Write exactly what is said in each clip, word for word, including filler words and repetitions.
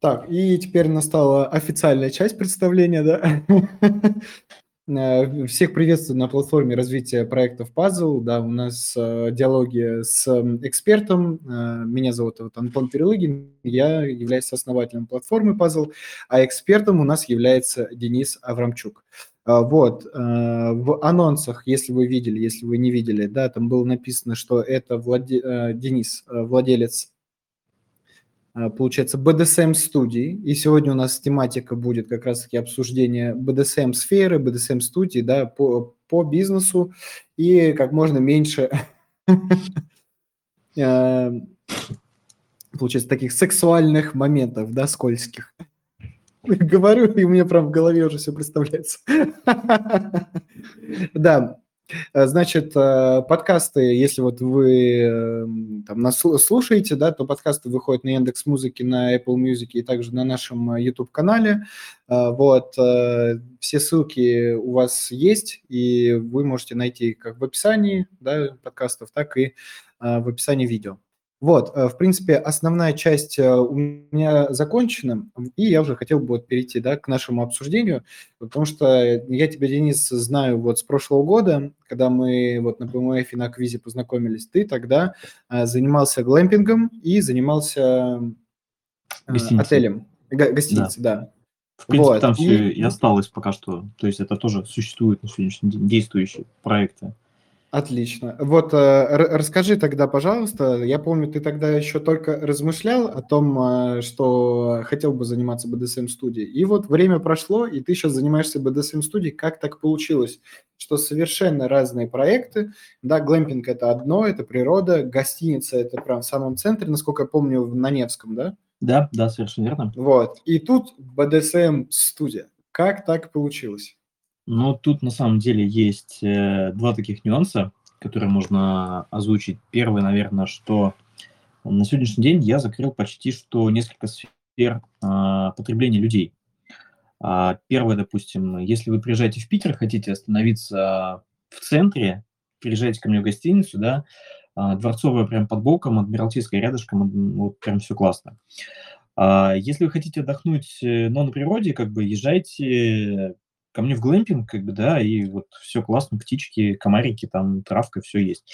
Так, и теперь настала официальная часть представления, да? Всех приветствую на платформе развития проектов Puzzle, да, у нас диалоги с экспертом, меня зовут Антон Перелыгин, я являюсь основателем платформы Puzzle, а экспертом у нас является Денис Аврамчук. Вот, в анонсах, если вы видели, если вы не видели, да, там было написано, что это владе... Денис, владелец, получается, би ди эс эм студии, и сегодня у нас тематика будет как раз-таки обсуждение би ди эс эм сферы, би ди эс эм студии, да, по, по бизнесу, и как можно меньше, получается, таких сексуальных моментов, да, скользких. Говорю, и у меня прям в голове уже все представляется. Да, значит, подкасты, если вот вы там нас слушаете, да, то подкасты выходят на Яндекс.Музыке, на Apple Music и также на нашем YouTube-канале. Вот, все ссылки у вас есть, и вы можете найти как в описании, да, подкастов, так и в описании видео. Вот, в принципе, основная часть у меня закончена, и я уже хотел бы вот перейти, да, к нашему обсуждению, потому что я тебя, Денис, знаю вот с прошлого года, когда мы вот на ПМЭФ и на квизе познакомились, ты тогда занимался глэмпингом и занимался гостиница. Отелем, го- гостиницей, да. да. В принципе, вот. Там все и... и осталось пока что, то есть это тоже существует на сегодняшний день, действующие проекты. Отлично. Вот э, расскажи тогда, пожалуйста, я помню, ты тогда еще только размышлял о том, э, что хотел бы заниматься би ди эс эм-студией, и вот время прошло, и ты сейчас занимаешься би ди эс эм-студией. Как так получилось, что совершенно разные проекты, да, глэмпинг – это одно, это природа, гостиница – это прям в самом центре, насколько я помню, на Невском, да? Да, да, совершенно верно. Вот, и тут би ди эс эм-студия. Как так получилось? Но тут на самом деле есть э, два таких нюанса, которые можно озвучить. Первый, наверное, что на сегодняшний день я закрыл почти что несколько сфер э, потребления людей. Э, первое, допустим, если вы приезжаете в Питер, хотите остановиться в центре, приезжайте ко мне в гостиницу, да, э, Дворцовая прям под боком, Адмиралтейская рядышком, вот прям все классно. Э, если вы хотите отдохнуть, но на природе, как бы езжайте ко мне в глэмпинг, как бы, да, и вот все классно, птички, комарики, там, травка, все есть.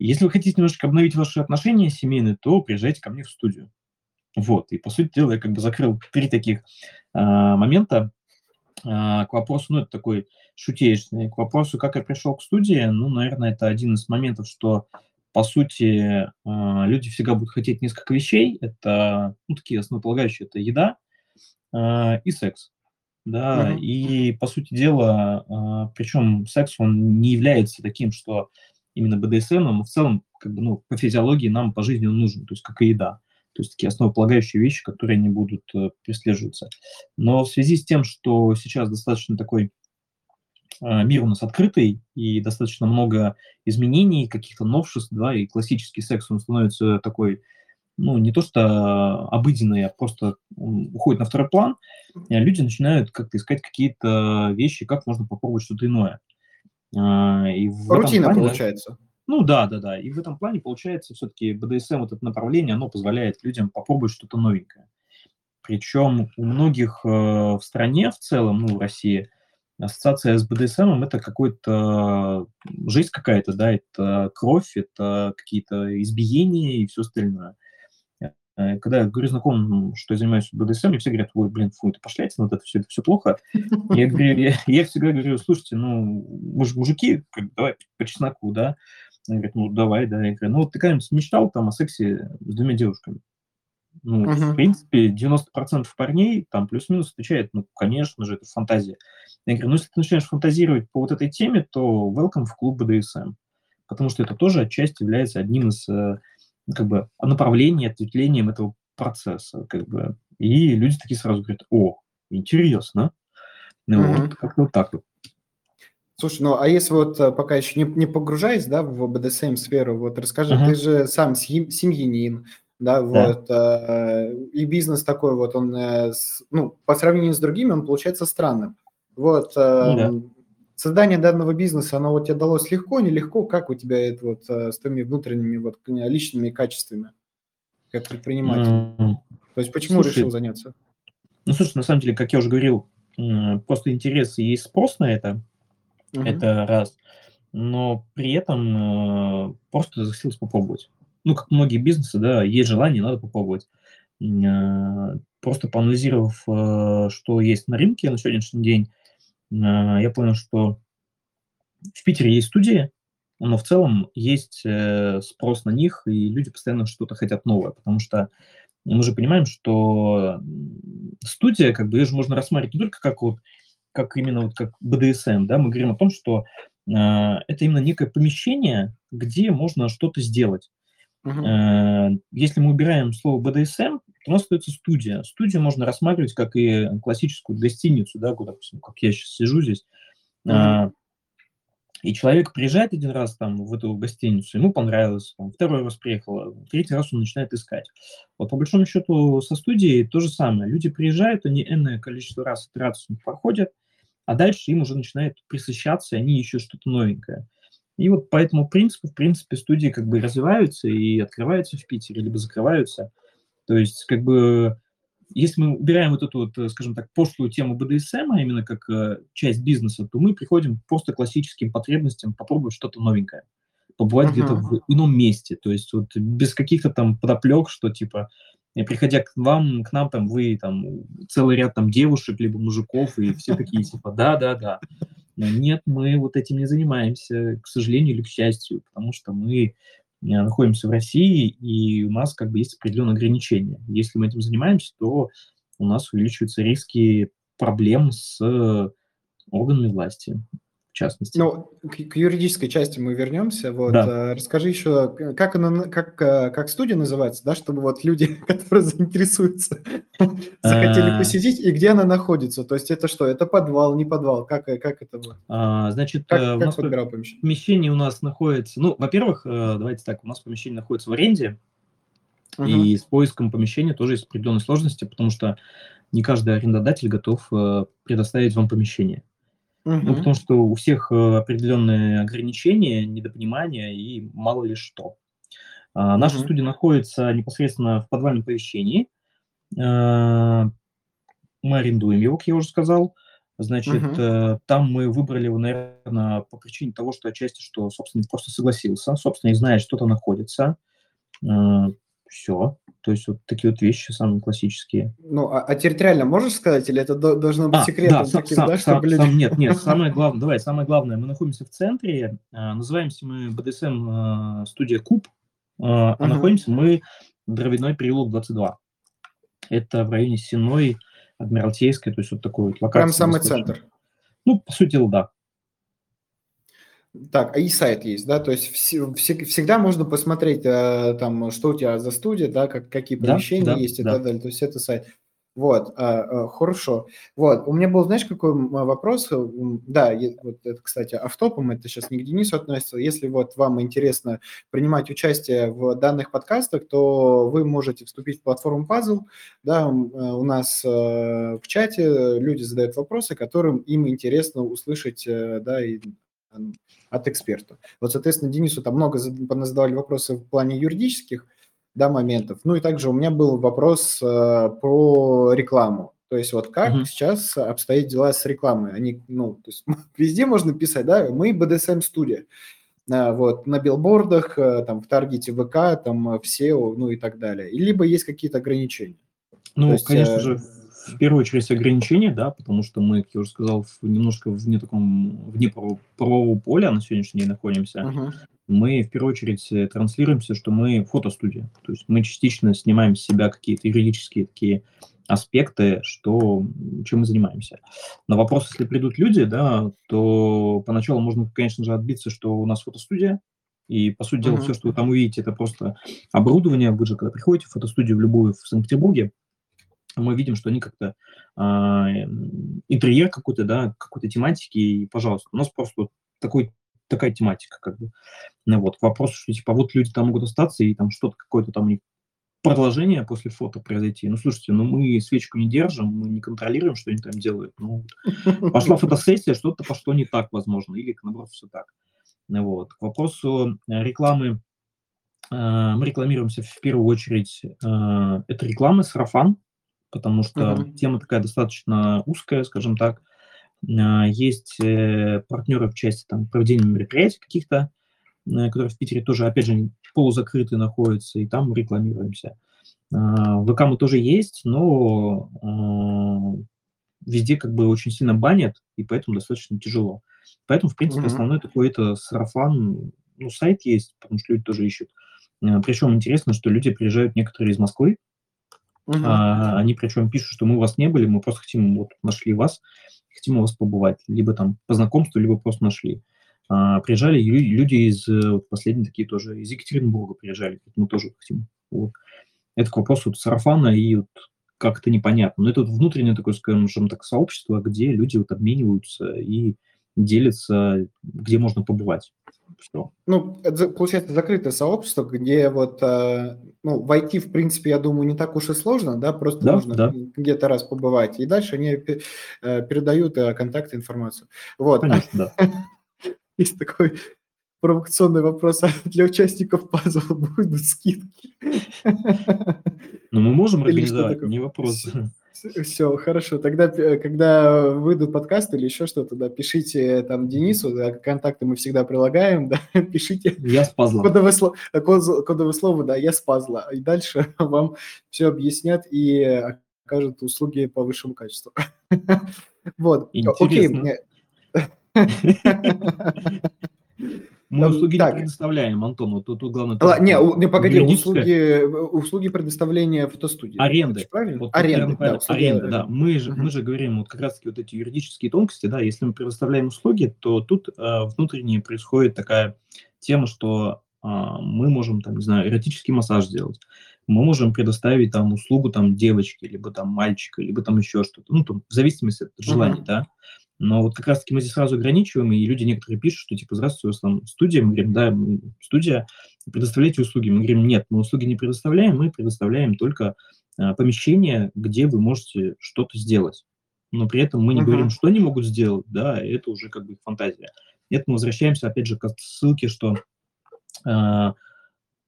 Если вы хотите немножко обновить ваши отношения семейные, то приезжайте ко мне в студию. Вот, и, по сути дела, я как бы закрыл три таких а, момента а, к вопросу, ну, это такой шутеечный, к вопросу, как я пришел к студии, ну, наверное, это один из моментов, что, по сути, а, люди всегда будут хотеть несколько вещей, это, ну, такие основополагающие, это еда а, и секс. Да, uh-huh. И, по сути дела, причем секс, он не является таким, что именно би ди эс эм, в целом, как бы, ну, по физиологии нам по жизни он нужен, то есть как и еда. То есть такие основополагающие вещи, которые не будут преследоваться. Но в связи с тем, что сейчас достаточно такой мир у нас открытый, и достаточно много изменений, каких-то новшеств, да, и классический секс, он становится такой... ну, не то что обыденные, а просто уходит на второй план, люди начинают как-то искать какие-то вещи, как можно попробовать что-то иное. И в Рутина этом плане, получается. Ну, да, да, да. И в этом плане, получается, все-таки би ди эс эм, вот это направление, оно позволяет людям попробовать что-то новенькое. Причем у многих в стране в целом, ну, в России, ассоциация с би ди эс эм – это какой-то жизнь какая-то, да, это кровь, это какие-то избиения и все остальное. Когда я говорю знакомым, что я занимаюсь би ди эс эм, все говорят: ой, блин, фу, это пошлятина, вот это все, это все плохо. Я, говорю, я, я всегда говорю: слушайте, ну, мы же мужики, как, давай по чесноку, да. Они говорят: ну, давай, да. Я говорю: ну, вот ты когда-нибудь мечтал там о сексе с двумя девушками? Ну, uh-huh. В принципе, девяносто процентов парней там плюс-минус отвечает: ну, конечно же, это фантазия. Я говорю: ну, если ты начинаешь фантазировать по вот этой теме, то welcome в клуб би ди эс эм. Потому что это тоже отчасти является одним из... как бы направление, ответвлением этого процесса, как бы. И люди такие сразу говорят: о, интересно. Ну, mm-hmm. вот как-то вот так вот. Слушай, ну а если вот пока еще не, не погружаясь, да, в би ди эс эм-сферу, вот расскажи, uh-huh. ты же сам семьянин, да, yeah. вот, э, и бизнес такой вот, он, э, с, ну, по сравнению с другими, он получается странным. Вот, э, yeah. создание данного бизнеса, оно вот тебе далось легко, нелегко? Как у тебя это вот с твоими внутренними вот личными качествами как предприниматель? Mm-hmm. То есть почему слушай, решил заняться? Ну, слушай, на самом деле, как я уже говорил, просто интерес и есть спрос на это, uh-huh. это раз, но при этом просто захотелось попробовать. Ну, как многие бизнесы, да, есть желание, надо попробовать. Просто поанализировав, что есть на рынке на сегодняшний день, я понял, что в Питере есть студии, но в целом есть спрос на них, и люди постоянно что-то хотят новое, потому что мы же понимаем, что студия, как бы, ее же можно рассматривать не только как, вот, как именно вот как би ди эс эм, да, мы говорим о том, что э, это именно некое помещение, где можно что-то сделать. Uh-huh. Э, если мы убираем слово би ди эс эм, то у нас остается студия. Студию можно рассматривать как и классическую гостиницу, да, вот, допустим, как я сейчас сижу здесь. Uh-huh. Э, и человек приезжает один раз там, в эту гостиницу, ему понравилось, там, второй раз приехал, третий раз он начинает искать. Вот по большому счету со студией то же самое. Люди приезжают, они энное количество раз итерацию проходят, а дальше им уже начинает присыщаться, они ищут что-то новенькое. И вот по этому принципу, в принципе, студии как бы развиваются и открываются в Питере, либо закрываются. То есть как бы... Если мы убираем вот эту, вот, скажем так, пошлую тему би ди эс эм, а именно как э, часть бизнеса, то мы приходим просто к классическим потребностям попробовать что-то новенькое, побывать uh-huh. где-то в ином месте, то есть вот без каких-то там подоплек, что типа, приходя к вам, к нам, там, вы, там, целый ряд там девушек, либо мужиков, и все такие типа, да-да-да. Но нет, мы вот этим не занимаемся, к сожалению или к счастью, потому что мы... находимся в России, и у нас как бы есть определенные ограничения. Если мы этим занимаемся, то у нас увеличиваются риски проблем с органами власти, в частности. Ну, к юридической части мы вернемся. Вот. Да. Расскажи еще, как, она, как, как студия называется, да, чтобы вот люди, которые заинтересуются, захотели посетить, и где она находится? То есть это что, это подвал, не подвал? Как, как это было? А, значит, как, как подбирал помещение? Помещение у нас находится... Ну, во-первых, давайте так, у нас помещение находится в аренде, угу. и с поиском помещения тоже есть определенные сложности, потому что не каждый арендодатель готов предоставить вам помещение. Uh-huh. Ну, потому что у всех определенные ограничения, недопонимания и мало ли что. А, наша uh-huh. студия находится непосредственно в подвальном помещении. А, мы арендуем его, как я уже сказал. Значит, uh-huh. там мы выбрали его, наверное, по причине того, что отчасти, что собственник просто согласился. Собственник знает, что там находится. А, все. То есть вот такие вот вещи самые классические. Ну, а, а территориально можешь сказать, или это до, должно быть а, секретом? Да, сам, таким, сам, да, сам, люди... сам, нет, нет, самое главное, давай, самое главное, мы находимся в центре, э, называемся мы би ди эс эм э, студия Куб, э, а uh-huh. находимся мы в Дровяной переулок двадцать два. Это в районе Синой, Адмиралтейской, то есть вот такой вот локация. Прям самый достаточно. Центр? Ну, по сути дела, да. Так, а и сайт есть, да, то есть вс- вс- всегда можно посмотреть, а, там, что у тебя за студия, да, как, какие помещения да, да, есть и да. так далее, то есть это сайт. Вот, а, а, хорошо. Вот, у меня был, знаешь, какой вопрос, да, я, вот это, кстати, автопом, это сейчас не к Денису относится, если вот вам интересно принимать участие в данных подкастах, то вы можете вступить в платформу Puzzle, да, у нас в чате люди задают вопросы, которым им интересно услышать, да, и... от эксперта. Вот, соответственно, Денису там много поназадавали вопросов в плане юридических, да, моментов. Ну и также у меня был вопрос э, про рекламу. То есть вот как mm-hmm. сейчас обстоят дела с рекламой? Они, ну, то есть везде можно писать, да, мы би ди эс эм-студия. А, вот, на билбордах, там, в Таргете, ВК, там, в сео, ну и так далее. И либо есть какие-то ограничения. Ну, то есть, конечно э... же, в первую очередь ограничения, да, потому что мы, как я уже сказал, немножко вне таком вне правового поля на сегодняшний день находимся. Uh-huh. Мы в первую очередь транслируемся, что мы фотостудия, то есть мы частично снимаем с себя какие-то юридические такие аспекты, что, чем мы занимаемся. На вопрос, если придут люди, да, то поначалу можно, конечно же, отбиться, что у нас фотостудия, и, по сути дела, uh-huh. все, что вы там увидите, это просто оборудование. Вы же, когда приходите в фотостудию в любую в Санкт-Петербурге, мы видим, что они как-то э, интерьер какой-то, да, какой-то тематики, и, пожалуйста, у нас просто такой, такая тематика, как бы, ну, вот, к вопросу, что, типа, вот люди там могут остаться, и там что-то, какое-то там продолжение после фото произойти. Ну, слушайте, ну, мы свечку не держим, мы не контролируем, что они там делают. Ну, пошла фотосессия, что-то пошло не так, возможно, или, наоборот, все так. Вот. К вопросу рекламы мы рекламируемся в первую очередь, это реклама, сарафан, потому что uh-huh. тема такая достаточно узкая, скажем так. Есть партнеры в части там, проведения мероприятий каких-то, которые в Питере тоже, опять же, полузакрытые находятся, и там мы рекламируемся. В ВК мы тоже есть, но везде как бы очень сильно банят, и поэтому достаточно тяжело. Поэтому, в принципе, uh-huh. основной такой это сарафан, ну, сайт есть, потому что люди тоже ищут. Причем интересно, что люди приезжают некоторые из Москвы, uh-huh. а, они причем пишут, что мы у вас не были, мы просто хотим, вот, нашли вас, хотим у вас побывать, либо там по знакомству, либо просто нашли. А, приезжали люди из, вот, последние такие тоже, из Екатеринбурга приезжали, мы тоже хотим. Вот. Это к вопросу вот, сарафана и вот, как-то непонятно. Но это вот, внутреннее такое, скажем так, сообщество, где люди вот, обмениваются и делятся, где можно побывать. Что? Ну, это, получается, закрытое сообщество, где вот, ну, войти, в принципе, я думаю, не так уж и сложно, да, просто да, нужно да. где-то раз побывать, и дальше они передают контакты, информацию. Вот. Конечно, да. Есть такой провокационный вопрос, а для участников пазла будут скидки? Ну, мы можем организовать, не вопрос. Все, хорошо. Тогда, когда выйдут подкасты или еще что-то, да, пишите там Денису, да, контакты мы всегда прилагаем, да, пишите. Я с пазла. Кодовое слово, кодовое слово, да, я с пазла. И дальше вам все объяснят и окажут услуги по высшему качеству. Вот. Интересно. Окей. Мы там, услуги так. не предоставляем, Антон, вот тут главное... А, не, не, погоди, услуги, услуги предоставления фотостудии. Аренды. Вот, аренды, да, аренды, да. Мы же, uh-huh. мы же говорим вот как раз-таки вот эти юридические тонкости, да, если мы предоставляем услуги, то тут э, внутренне происходит такая тема, что э, мы можем, там, не знаю, эротический массаж сделать, мы можем предоставить там услугу там девочки, либо там мальчика, либо там еще что-то, ну, там, в зависимости от желаний, uh-huh. да. Но вот как раз-таки мы здесь сразу ограничиваем, и люди некоторые пишут, что типа, здравствуйте, у вас там студия, мы говорим, да, студия, предоставляйте услуги. Мы говорим, нет, мы услуги не предоставляем, мы предоставляем только а, помещение, где вы можете что-то сделать. Но при этом мы не uh-huh. говорим, что они могут сделать, да, это уже как бы фантазия. Это мы возвращаемся, опять же, к ссылке, что а,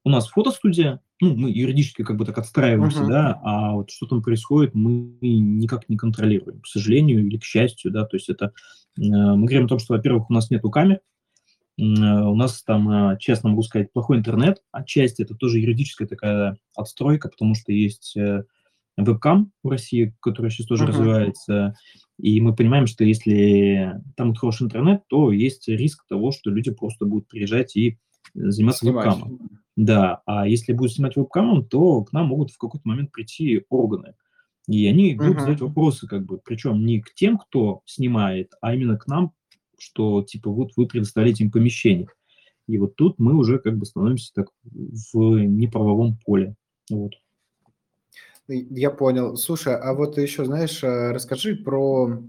у нас фотостудия, ну, мы юридически как бы так отстраиваемся, uh-huh. да, а вот что там происходит, мы никак не контролируем, к сожалению или к счастью, да, то есть это, э, мы говорим о том, что, во-первых, у нас нету камер, э, у нас там, э, честно могу сказать, плохой интернет, отчасти это тоже юридическая такая отстройка, потому что есть э, вебкам в России, которая сейчас тоже uh-huh. развивается, и мы понимаем, что если там вот хороший интернет, то есть риск того, что люди просто будут приезжать и заниматься вебкамом. Да, а если будут снимать вебкамом, то к нам могут в какой-то момент прийти органы, и они будут uh-huh. задать вопросы, как бы, причем не к тем, кто снимает, а именно к нам, что, типа, вот вы предоставляете им помещение. И вот тут мы уже, как бы, становимся так в неправовом поле, вот. Я понял. Слушай, а вот еще, знаешь, расскажи про...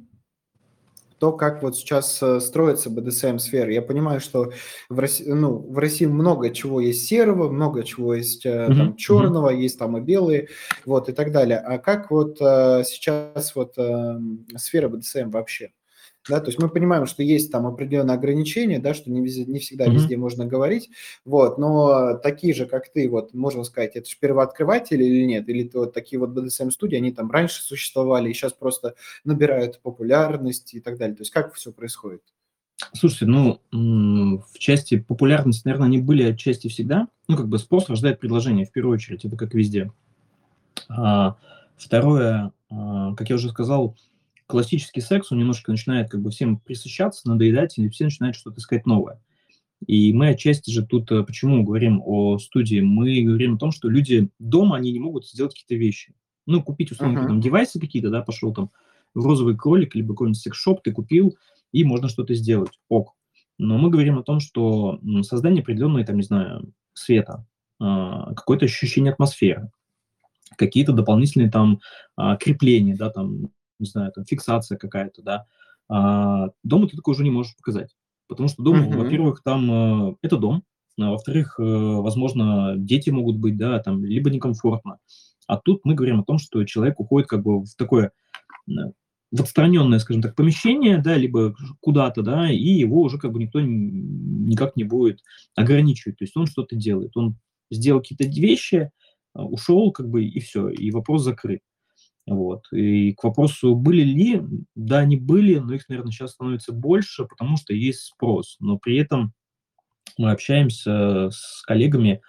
то, как вот сейчас строится би ди эс эм-сфера. Я понимаю, что в России, ну, в России много чего есть серого, много чего есть там, mm-hmm. черного, mm-hmm. есть там и белые, вот, и так далее. А как вот а, сейчас вот а, сфера би ди эс эм вообще? Да, то есть мы понимаем, что есть там определенные ограничения, да, что не, везде, не всегда mm-hmm. везде можно говорить, вот, но такие же, как ты, вот, можно сказать, это же первооткрыватели или нет, или вот такие вот би ди эс эм-студии, они там раньше существовали и сейчас просто набирают популярность и так далее, то есть как все происходит? Слушайте, ну, в части популярности, наверное, они были отчасти всегда, ну, как бы спрос рождает предложение, в первую очередь, это как везде. А, второе, а, как я уже сказал, классический секс, он немножко начинает как бы всем присыщаться, надоедать, и все начинают что-то искать новое. И мы отчасти же тут, почему говорим о студии, мы говорим о том, что люди дома, они не могут сделать какие-то вещи. Ну, купить, условно, uh-huh. там, девайсы какие-то, да, пошел там в розовый кролик, либо какой-нибудь секс-шоп ты купил, и можно что-то сделать, ок. Но мы говорим о том, что создание определенной, там, не знаю, света, какое-то ощущение атмосферы, какие-то дополнительные там крепления, да, там, не знаю, там, фиксация какая-то, да, а, дома ты такое уже не можешь показать, потому что дома, uh-huh. во-первых, там, э, это дом, а, во-вторых, э, возможно, дети могут быть, да, там, либо некомфортно, а тут мы говорим о том, что человек уходит как бы в такое, э, в отстраненное, скажем так, помещение, да, либо куда-то, да, и его уже как бы никто никак не будет ограничивать, то есть он что-то делает, он сделал какие-то вещи, ушел, как бы, и все, и вопрос закрыт. Вот. И к вопросу, были ли, да, они были, но их, наверное, сейчас становится больше, потому что есть спрос. Но при этом мы общаемся с коллегами,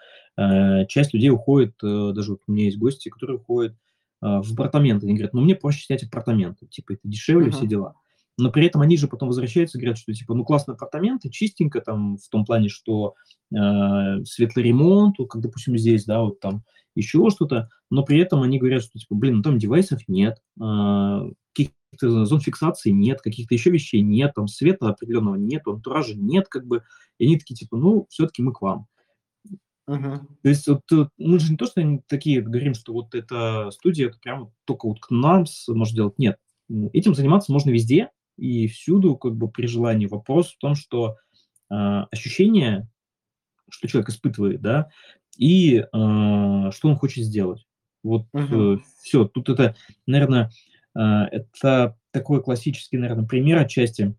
часть людей уходит, даже вот у меня есть гости, которые уходят в апартаменты. Они говорят, ну, мне проще снять апартаменты, типа, это дешевле, uh-huh. все дела. Но при этом они же потом возвращаются и говорят, что, типа, ну, классные апартаменты, чистенько, там, в том плане, что э, светлый ремонт, как, допустим, здесь, да, вот там, еще что-то, но при этом они говорят, что, типа, блин, ну, там девайсов нет, э, каких-то зон фиксации нет, каких-то еще вещей нет, там, света определенного нет, антуража нет, как бы, и они такие, типа, ну, все-таки мы к вам. Uh-huh. То есть вот, мы же не то, что они такие говорим, что вот эта студия, это прям только вот к нам можно делать, нет. Этим заниматься можно везде и всюду, как бы, при желании. Вопрос в том, что э, ощущение, что человек испытывает, да, и э, что он хочет сделать. Вот uh-huh. э, все. Тут это, наверное, э, это такой классический, наверное, пример отчасти.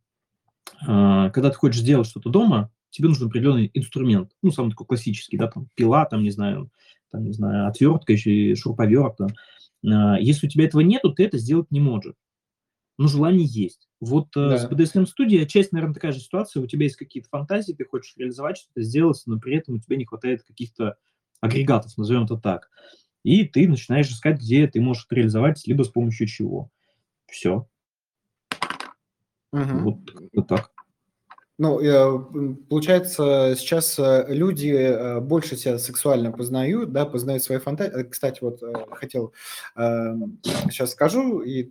Э, когда ты хочешь сделать что-то дома, тебе нужен определенный инструмент, ну, самый такой классический, да, там, пила, там, не знаю, там, не знаю, отвертка, еще шуруповерт, там. Если у тебя этого нету, ты это сделать не можешь. Но желание есть. Вот да. С би ди эс эм-студией часть, наверное, такая же ситуация, у тебя есть какие-то фантазии, ты хочешь реализовать что-то, сделать, но при этом у тебя не хватает каких-то агрегатов, назовем это так. И ты начинаешь искать, где ты можешь это реализовать, либо с помощью чего. Все. Угу. Вот, вот так. Ну, получается, сейчас люди больше себя сексуально познают, да, познают свои фантазии. Кстати, вот хотел сейчас скажу и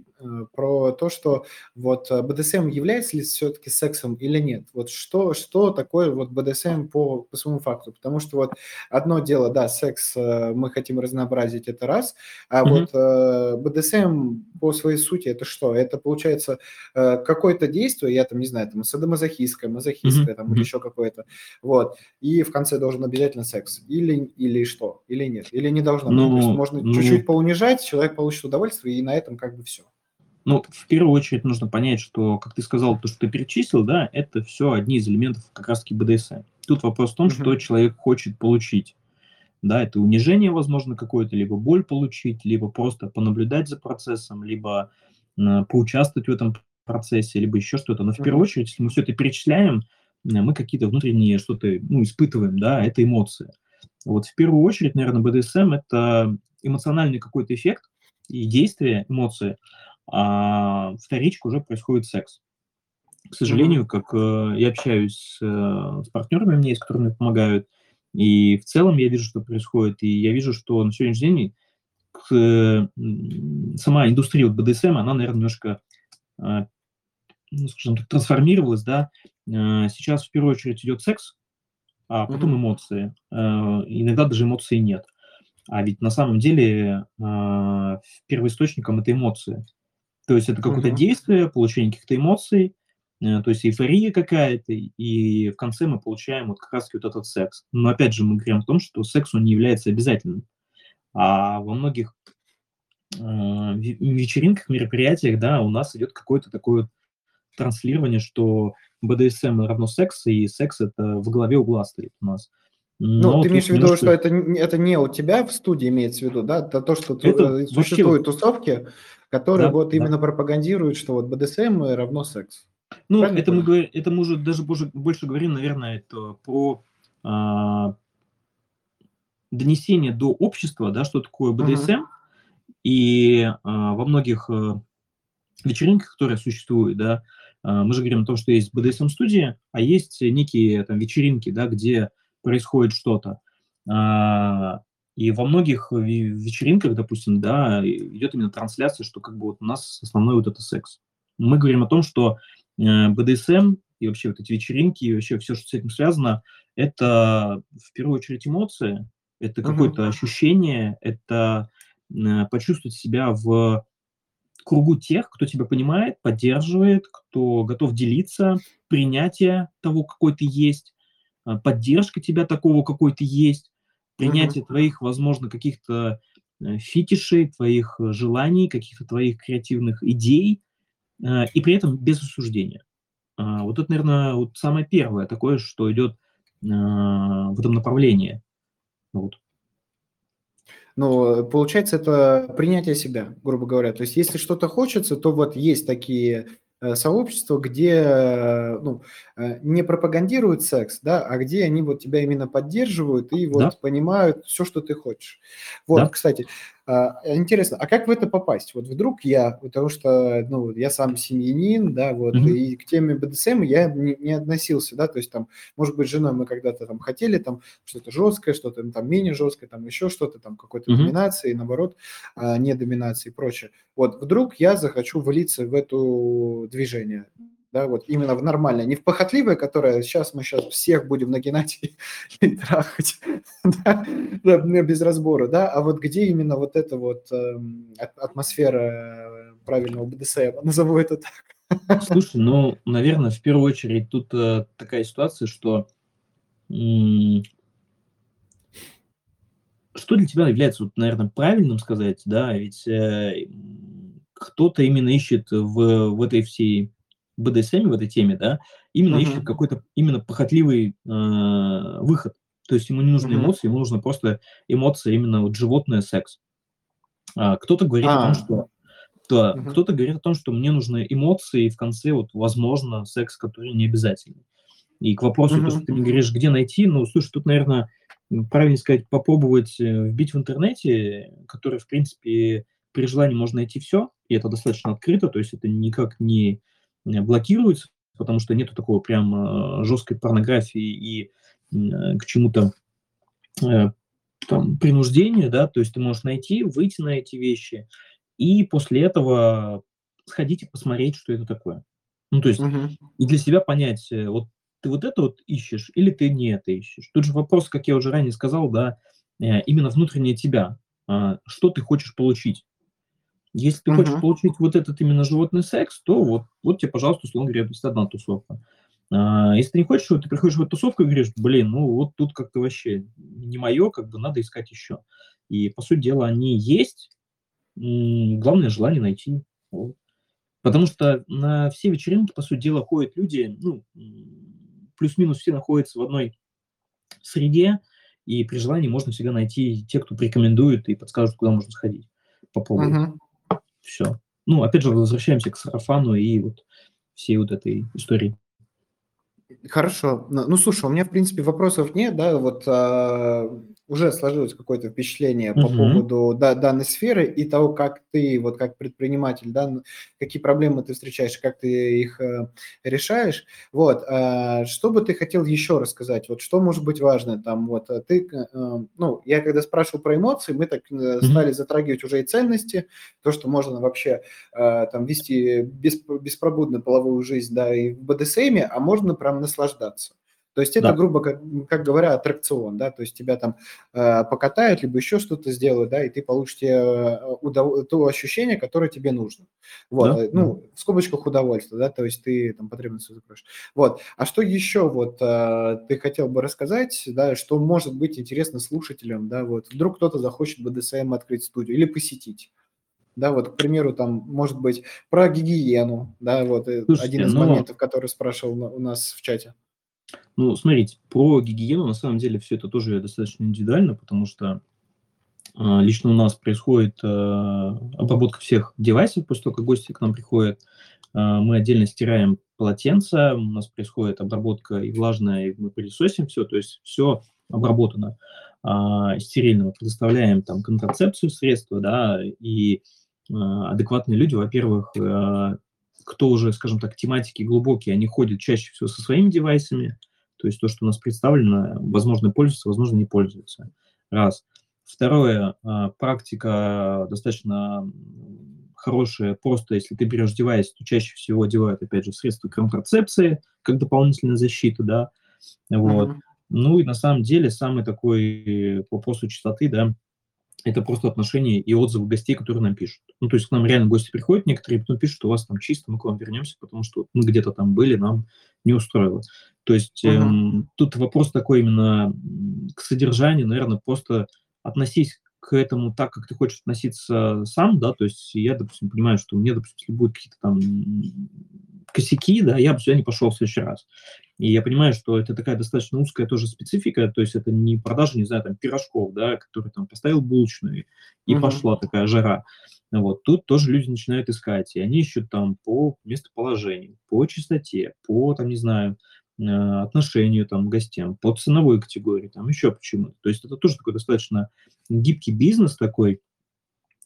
про то, что вот би ди эс эм является ли все-таки сексом или нет. Вот что, что такое вот би ди эс эм по, по своему факту. Потому что вот одно дело, да, секс мы хотим разнообразить, это раз, а mm-hmm. вот би ди эс эм по своей сути это что? Это, получается, какое-то действие, я там не знаю, там садомазохистское, мазохистское, mm-hmm. там, или еще какое-то, вот, и в конце должен обязательно секс, или, или что, или нет, или не должно, ну, то есть можно ну, чуть-чуть поунижать, человек получит удовольствие, и на этом как бы все. Ну, в первую очередь нужно понять, что, как ты сказал, то, что ты перечислил, да, это все одни из элементов как раз-таки би ди эс эм. Тут вопрос в том, mm-hmm. что человек хочет получить, да, это унижение, возможно, какое-то, либо боль получить, либо просто понаблюдать за процессом, либо э, поучаствовать в этом процессе, либо еще что-то. Но в первую очередь, если мы все это перечисляем, мы какие-то внутренние что-то, ну, испытываем, да, это эмоции. Вот в первую очередь, наверное, би ди эс эм – это эмоциональный какой-то эффект и действие, эмоции, а вторичка уже происходит секс. К сожалению, как э, я общаюсь с, э, с партнерами у меня, с которыми помогают, и в целом я вижу, что происходит, и я вижу, что на сегодняшний день к, э, сама индустрия вот би ди эс эм, она, наверное, немножко… Э, ну, скажем так, трансформировалось, да, сейчас в первую очередь идет секс, а потом mm-hmm. эмоции. Иногда даже эмоций нет. А ведь на самом деле первоисточником это эмоции. То есть это какое-то mm-hmm. действие, получение каких-то эмоций, то есть эйфория какая-то, и в конце мы получаем вот как раз вот этот секс. Но опять же мы говорим о том, что секс он не является обязательным. А во многих вечеринках, мероприятиях, да, у нас идет какой-то такой вот транслирование, что би ди эс эм равно секс, и секс это во главе угла стоит у нас. Но ну, ты имеешь в виду, немножко... что это, это не у тебя в студии имеется в виду, да? Это то, что это существуют вообще... тусовки, которые да, вот да. именно пропагандируют, что вот би ди эс эм равно секс. Ну, это мы, говорим, это мы уже даже больше, больше говорим, наверное, это про а, донесение до общества, да, что такое би ди эс эм, uh-huh. и а, во многих вечеринках, которые существуют, да, мы же говорим о том, что есть би ди эс эм-студии, а есть некие там вечеринки, да, где происходит что-то. И во многих вечеринках, допустим, да, идет именно трансляция, что как бы вот у нас основной вот это секс. Мы говорим о том, что би ди эс эм и вообще вот эти вечеринки, и вообще все, что с этим связано, это в первую очередь эмоции, это какое-то uh-huh. ощущение, это почувствовать себя в кругу тех, кто тебя понимает, поддерживает, кто готов делиться, принятие того, какой ты есть, поддержка тебя такого, какой ты есть, принятие mm-hmm. твоих, возможно, каких-то фетишей, твоих желаний, каких-то твоих креативных идей, и при этом без осуждения. Вот это, наверное, вот самое первое такое, что идет в этом направлении. Вот. Но получается, это принятие себя, грубо говоря. То есть если что-то хочется, то вот есть такие сообщества, где ну, не пропагандируют секс, да, а где они вот тебя именно поддерживают и вот да. понимают все, что ты хочешь. Вот, да. Кстати, интересно, а как в это попасть? Вот вдруг я, потому что ну, я сам семьянин, да, вот, mm-hmm. и к теме бэ дэ эс эм я не, не относился, да, то есть там, может быть, с женой мы когда-то там хотели там что-то жесткое, что-то там менее жесткое, там еще что-то, там какой-то mm-hmm. доминации, наоборот, не доминации и прочее. Вот вдруг я захочу влиться в это движение. Да, вот именно в нормальное, не в похотливое, которое сейчас мы сейчас всех будем нагинать и, и трахать да, да, без разбора, да, а вот где именно вот эта вот э, атмосфера правильного бэ дэ эс эм, назову это так. Слушай, ну, наверное, в первую очередь тут э, такая ситуация, что м- что для тебя является, вот, наверное, правильным сказать, да, ведь э, кто-то именно ищет в, в этой всей бэ дэ эс эм, в этой теме, да, именно uh-huh. ищет какой-то именно похотливый э, выход. То есть ему не нужны uh-huh. эмоции, ему нужна просто эмоция, именно вот животное, секс. А, кто-то говорит uh-huh. о том, что... Да, uh-huh. кто-то говорит о том, что мне нужны эмоции, и в конце, вот, возможно, секс, который не обязательный. И к вопросу, uh-huh. то, что ты мне говоришь, где найти, ну, слушай, тут, наверное, правильнее сказать, попробовать вбить в интернете, который, в принципе, при желании можно найти все, и это достаточно открыто, то есть это никак не... блокируется, потому что нету такого прям жесткой порнографии и к чему-то там принуждения, да, то есть ты можешь найти, выйти на эти вещи и после этого сходить и посмотреть, что это такое. Ну, то есть uh-huh. и для себя понять, вот ты вот это вот ищешь или ты не это ищешь. Тут же вопрос, как я уже ранее сказал, да, именно внутреннее тебя, что ты хочешь получить. Если ты uh-huh. хочешь получить вот этот именно животный секс, то вот, вот тебе, пожалуйста, условно говоря, есть одна тусовка. А, если ты не хочешь, то ты приходишь в эту тусовку и говоришь, блин, ну вот тут как-то вообще не мое, как бы надо искать еще. И, по сути дела, они есть. Главное желание найти. Вот. Потому что на все вечеринки, по сути дела, ходят люди, ну, плюс-минус все находятся в одной среде, и при желании можно всегда найти те, кто порекомендует и подскажут, куда можно сходить. Попробуй. Uh-huh. Все. Ну, опять же, возвращаемся к сарафану и вот всей вот этой истории. Хорошо. Ну, слушай, у меня, в принципе, вопросов нет, да, вот а, уже сложилось какое-то впечатление угу. по поводу да, данной сферы и того, как ты, вот как предприниматель, да, какие проблемы ты встречаешь, как ты их а, решаешь. Вот, а, что бы ты хотел еще рассказать, вот что может быть важно там, вот, ты, а, ну, я когда спрашивал про эмоции, мы так угу. стали затрагивать уже и ценности, то, что можно вообще а, там вести бесп, беспробудно половую жизнь, да, и в бэ дэ эс эм, а можно прям наслаждаться. То есть это, да. грубо как, как говоря, аттракцион, да, то есть тебя там э, покатают, либо еще что-то сделают, да, и ты получишь э, удов... то ощущение, которое тебе нужно. Вот, да. ну, в скобочках удовольствие, да, то есть ты там потребность закроешь. Вот, а что еще вот э, ты хотел бы рассказать, да, что может быть интересно слушателям, да, вот, вдруг кто-то захочет бэ дэ эс эм открыть студию или посетить. Да, вот, к примеру, там, может быть, про гигиену, да, вот, слушайте, один из ну, моментов, который спрашивал на, у нас в чате. Ну, смотрите, про гигиену, на самом деле, все это тоже достаточно индивидуально, потому что э, лично у нас происходит э, обработка всех девайсов, после того, как гости к нам приходят, э, мы отдельно стираем полотенца, у нас происходит обработка и влажная, и мы пылесосим все, то есть все обработано, э, стерильно, мы предоставляем там контрацепцию, средства, да, и адекватные люди, во-первых, кто уже, скажем так, тематики глубокие, они ходят чаще всего со своими девайсами, то есть то, что у нас представлено, возможно, пользуются, возможно, не пользуются. Раз. Второе, практика достаточно хорошая, просто если ты берешь девайс, то чаще всего одевают, опять же, средства контрацепции, как дополнительная защита, да, вот. Mm-hmm. Ну и на самом деле самый такой по вопросу чистоты, да, это просто отношения и отзывы гостей, которые нам пишут. Ну, то есть к нам реально гости приходят некоторые, потом пишут, что у вас там чисто, мы к вам вернемся, потому что мы где-то там были, нам не устроило. То есть uh-huh. эм, тут вопрос такой именно к содержанию, наверное, просто относись к этому так, как ты хочешь относиться сам, да, то есть я, допустим, понимаю, что у меня, допустим, если будут какие-то там косяки, да, я бы сюда не пошел в следующий раз. И я понимаю, что это такая достаточно узкая тоже специфика, то есть это не продажа, не знаю, там, пирожков, да, которые там поставил булочную, и mm-hmm. пошла такая жара. Вот, тут тоже люди начинают искать, и они ищут там по местоположению, по частоте, по, там, не знаю, отношению там к гостям, по ценовой категории, там, еще почему-то. То есть это тоже такой достаточно гибкий бизнес такой,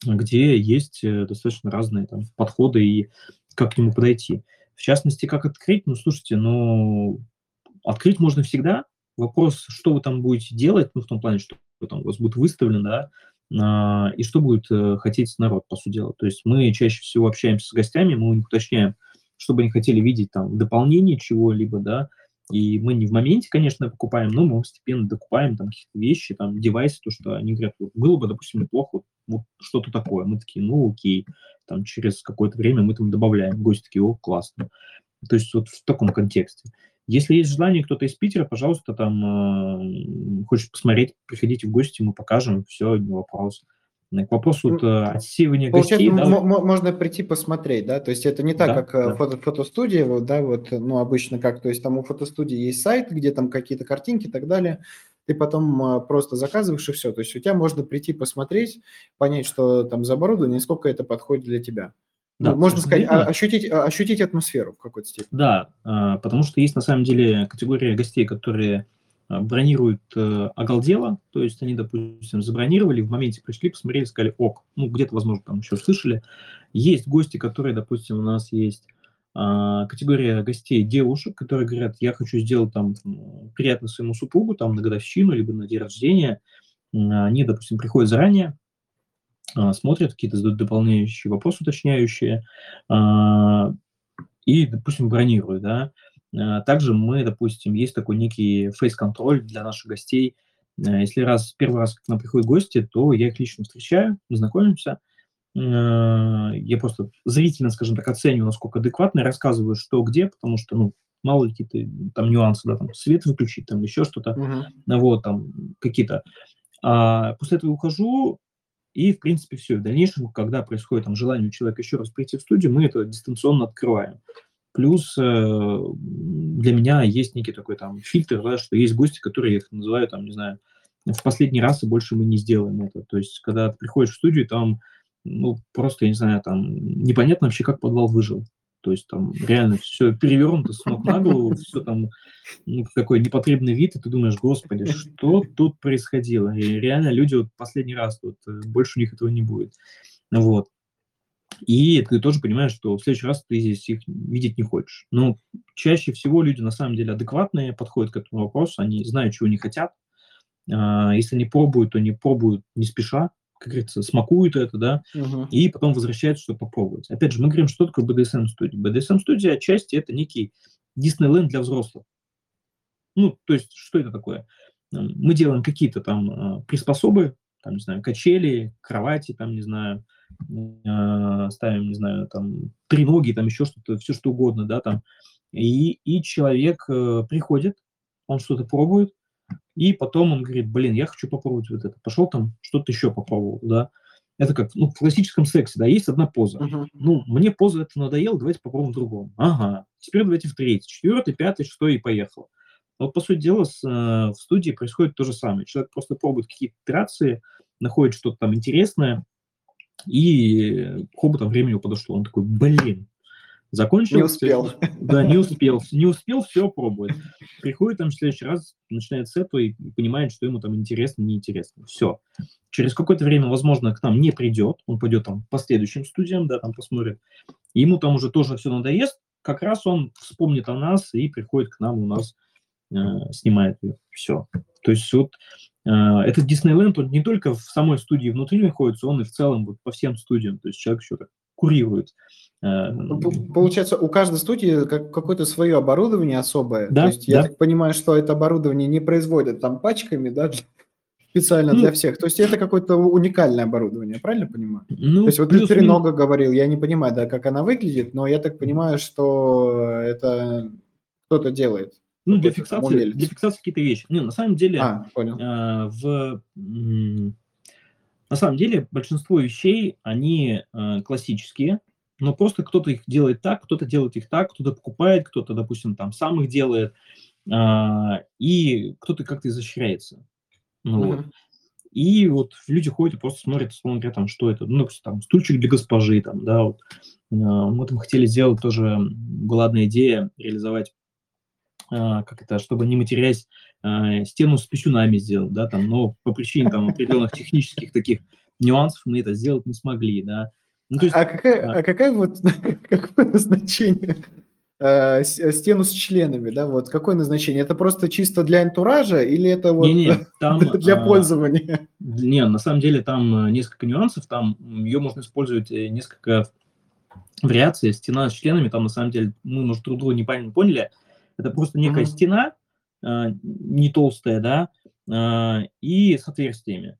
где есть достаточно разные там подходы и как к нему подойти. В частности, как открыть? Ну, слушайте, ну, открыть можно всегда. Вопрос, что вы там будете делать, ну, в том плане, что там у вас будет выставлено, да, и что будет хотеть народ, по сути дела. То есть мы чаще всего общаемся с гостями, мы у них уточняем, что бы они хотели видеть там в дополнение чего-либо, да, и мы не в моменте, конечно, покупаем, но мы постепенно докупаем там какие-то вещи, там, девайсы, то, что они говорят, вот, было бы, допустим, неплохо, вот что-то такое. Мы такие, ну, окей, там, через какое-то время мы там добавляем. Гости такие, о, классно. То есть вот в таком контексте. Если есть желание, кто-то из Питера, пожалуйста, там, э, хочет посмотреть, приходите в гости, мы покажем, все, не вопрос. К вопросу вот, отсеивания гостей. Да? М- м- можно прийти посмотреть, да, то есть это не так, да, как да. Фото- фотостудия, вот, да, вот, ну, обычно как, то есть там у фотостудии есть сайт, где там какие-то картинки и так далее, ты потом просто заказываешь и все, то есть у тебя можно прийти посмотреть, понять, что там за оборудование, сколько это подходит для тебя. Да, можно сказать, ощутить, ощутить атмосферу в какой-то степени. Да, потому что есть на самом деле категория гостей, которые... бронируют э, оголдело, то есть они, допустим, забронировали, в моменте пришли, посмотрели, сказали, ок, ну, где-то, возможно, там еще слышали. Есть гости, которые, допустим, у нас есть э, категория гостей девушек, которые говорят, я хочу сделать там приятно своему супругу, там, на годовщину, либо на день рождения. Они, допустим, приходят заранее, э, смотрят, какие-то задают дополняющие вопросы, уточняющие, э, и, допустим, бронируют, да. Также мы, допустим, есть такой некий фейс-контроль для наших гостей. Если раз, первый раз к нам приходят гости, то я их лично встречаю, мы знакомимся. Я просто зрительно, скажем так, оцениваю, насколько адекватно, и рассказываю, что где, потому что, ну, мало ли какие-то там нюансы, да, там свет выключить, там еще что-то, uh-huh. вот, там какие-то. А после этого ухожу, и, в принципе, все. В дальнейшем, когда происходит там желание у человека еще раз прийти в студию, мы это дистанционно открываем. Плюс для меня есть некий такой там фильтр, да, что есть гости, которые я их называю, там, не знаю, в последний раз и больше мы не сделаем это. То есть, когда ты приходишь в студию, там, ну, просто, я не знаю, там, непонятно вообще, как подвал выжил. То есть, там, реально все перевернуто с ног на голову, все там, ну, такой непотребный вид, и ты думаешь, господи, что тут происходило? И реально люди вот последний раз, вот, больше у них этого не будет. Вот. И ты тоже понимаешь, что в следующий раз ты здесь их видеть не хочешь. Но чаще всего люди, на самом деле, адекватные, подходят к этому вопросу, они знают, чего они хотят. Если они пробуют, то они пробуют не спеша, как говорится, смакуют это, да, угу. и потом возвращаются, чтобы попробовать. Опять же, мы говорим, что такое би-ди-эс-эм студия. би-ди-эс-эм студия отчасти это некий Диснейленд для взрослых. Ну, то есть, что это такое? Мы делаем какие-то там приспособы, там, не знаю, качели, кровати, там, не знаю, ставим, не знаю, там, три ноги, там, еще что-то, все что угодно, да, там, и, и человек э, приходит, он что-то пробует, и потом он говорит, блин, я хочу попробовать вот это, пошел там, что-то еще попробовал, да, это как, ну, в классическом сексе, да, есть одна поза, uh-huh. ну, мне поза это надоела, давайте попробуем другому, ага, теперь давайте в третий, четвертый, пятый, шестой, и поехал. Вот, по сути дела, с, э, в студии происходит то же самое, человек просто пробует какие-то итерации, находит что-то там интересное, и к хоботам времени подошло. Он такой, блин, закончил. Не успел. Да, не успел. Не успел, все пробует. Приходит там в следующий раз, начинает с этого и понимает, что ему там интересно, неинтересно. Все. Через какое-то время, возможно, к нам не придет. Он пойдет там по следующим студиям, да, там посмотрит. И ему там уже тоже все надоест. Как раз он вспомнит о нас и приходит к нам, у нас э, снимает ее. Все. То есть вот... Этот Диснейленд, он не только в самой студии внутри находится, он и в целом вот по всем студиям, то есть человек что-то курирует. Получается, у каждой студии какое-то свое оборудование особое. Да, то есть да. Я так понимаю, что это оборудование не производят там пачками, да, специально ну, для всех. То есть это какое-то уникальное оборудование, правильно понимаю? Ну, то есть вот ты тренога говорил, я не понимаю, да, как она выглядит, но я так понимаю, что это кто-то делает. Ну, для фиксации, для фиксации какие-то вещи. Не, на самом деле, а, э, в, м, на самом деле большинство вещей, они э, классические, но просто кто-то их делает так, кто-то делает их так, кто-то покупает, кто-то, допустим, там сам их делает, а, и кто-то как-то изощряется. Ну, uh-huh. вот. И вот люди ходят и просто смотрят, смотрят, там, что это, ну, допустим, там, стульчик для госпожи, там, да, вот. Мы там хотели сделать тоже, была одна идея, реализовать, а, как это, чтобы не матерясь, а, стену с писюнами сделать, да, там, но по причине, там, определенных технических таких нюансов мы это сделать не смогли, да. Ну, то есть, а какая, да. а какая вот, какое назначение? А, стену с членами, да, вот, какое назначение? Это просто чисто для антуража или это вот не, не, там, для а, пользования? Не, на самом деле там несколько нюансов, там ее можно использовать несколько вариаций. Стена с членами, там на самом деле, ну, может, друг друга неправильно поняли, это просто некая mm-hmm. стена, а, не толстая, да, а, и с отверстиями.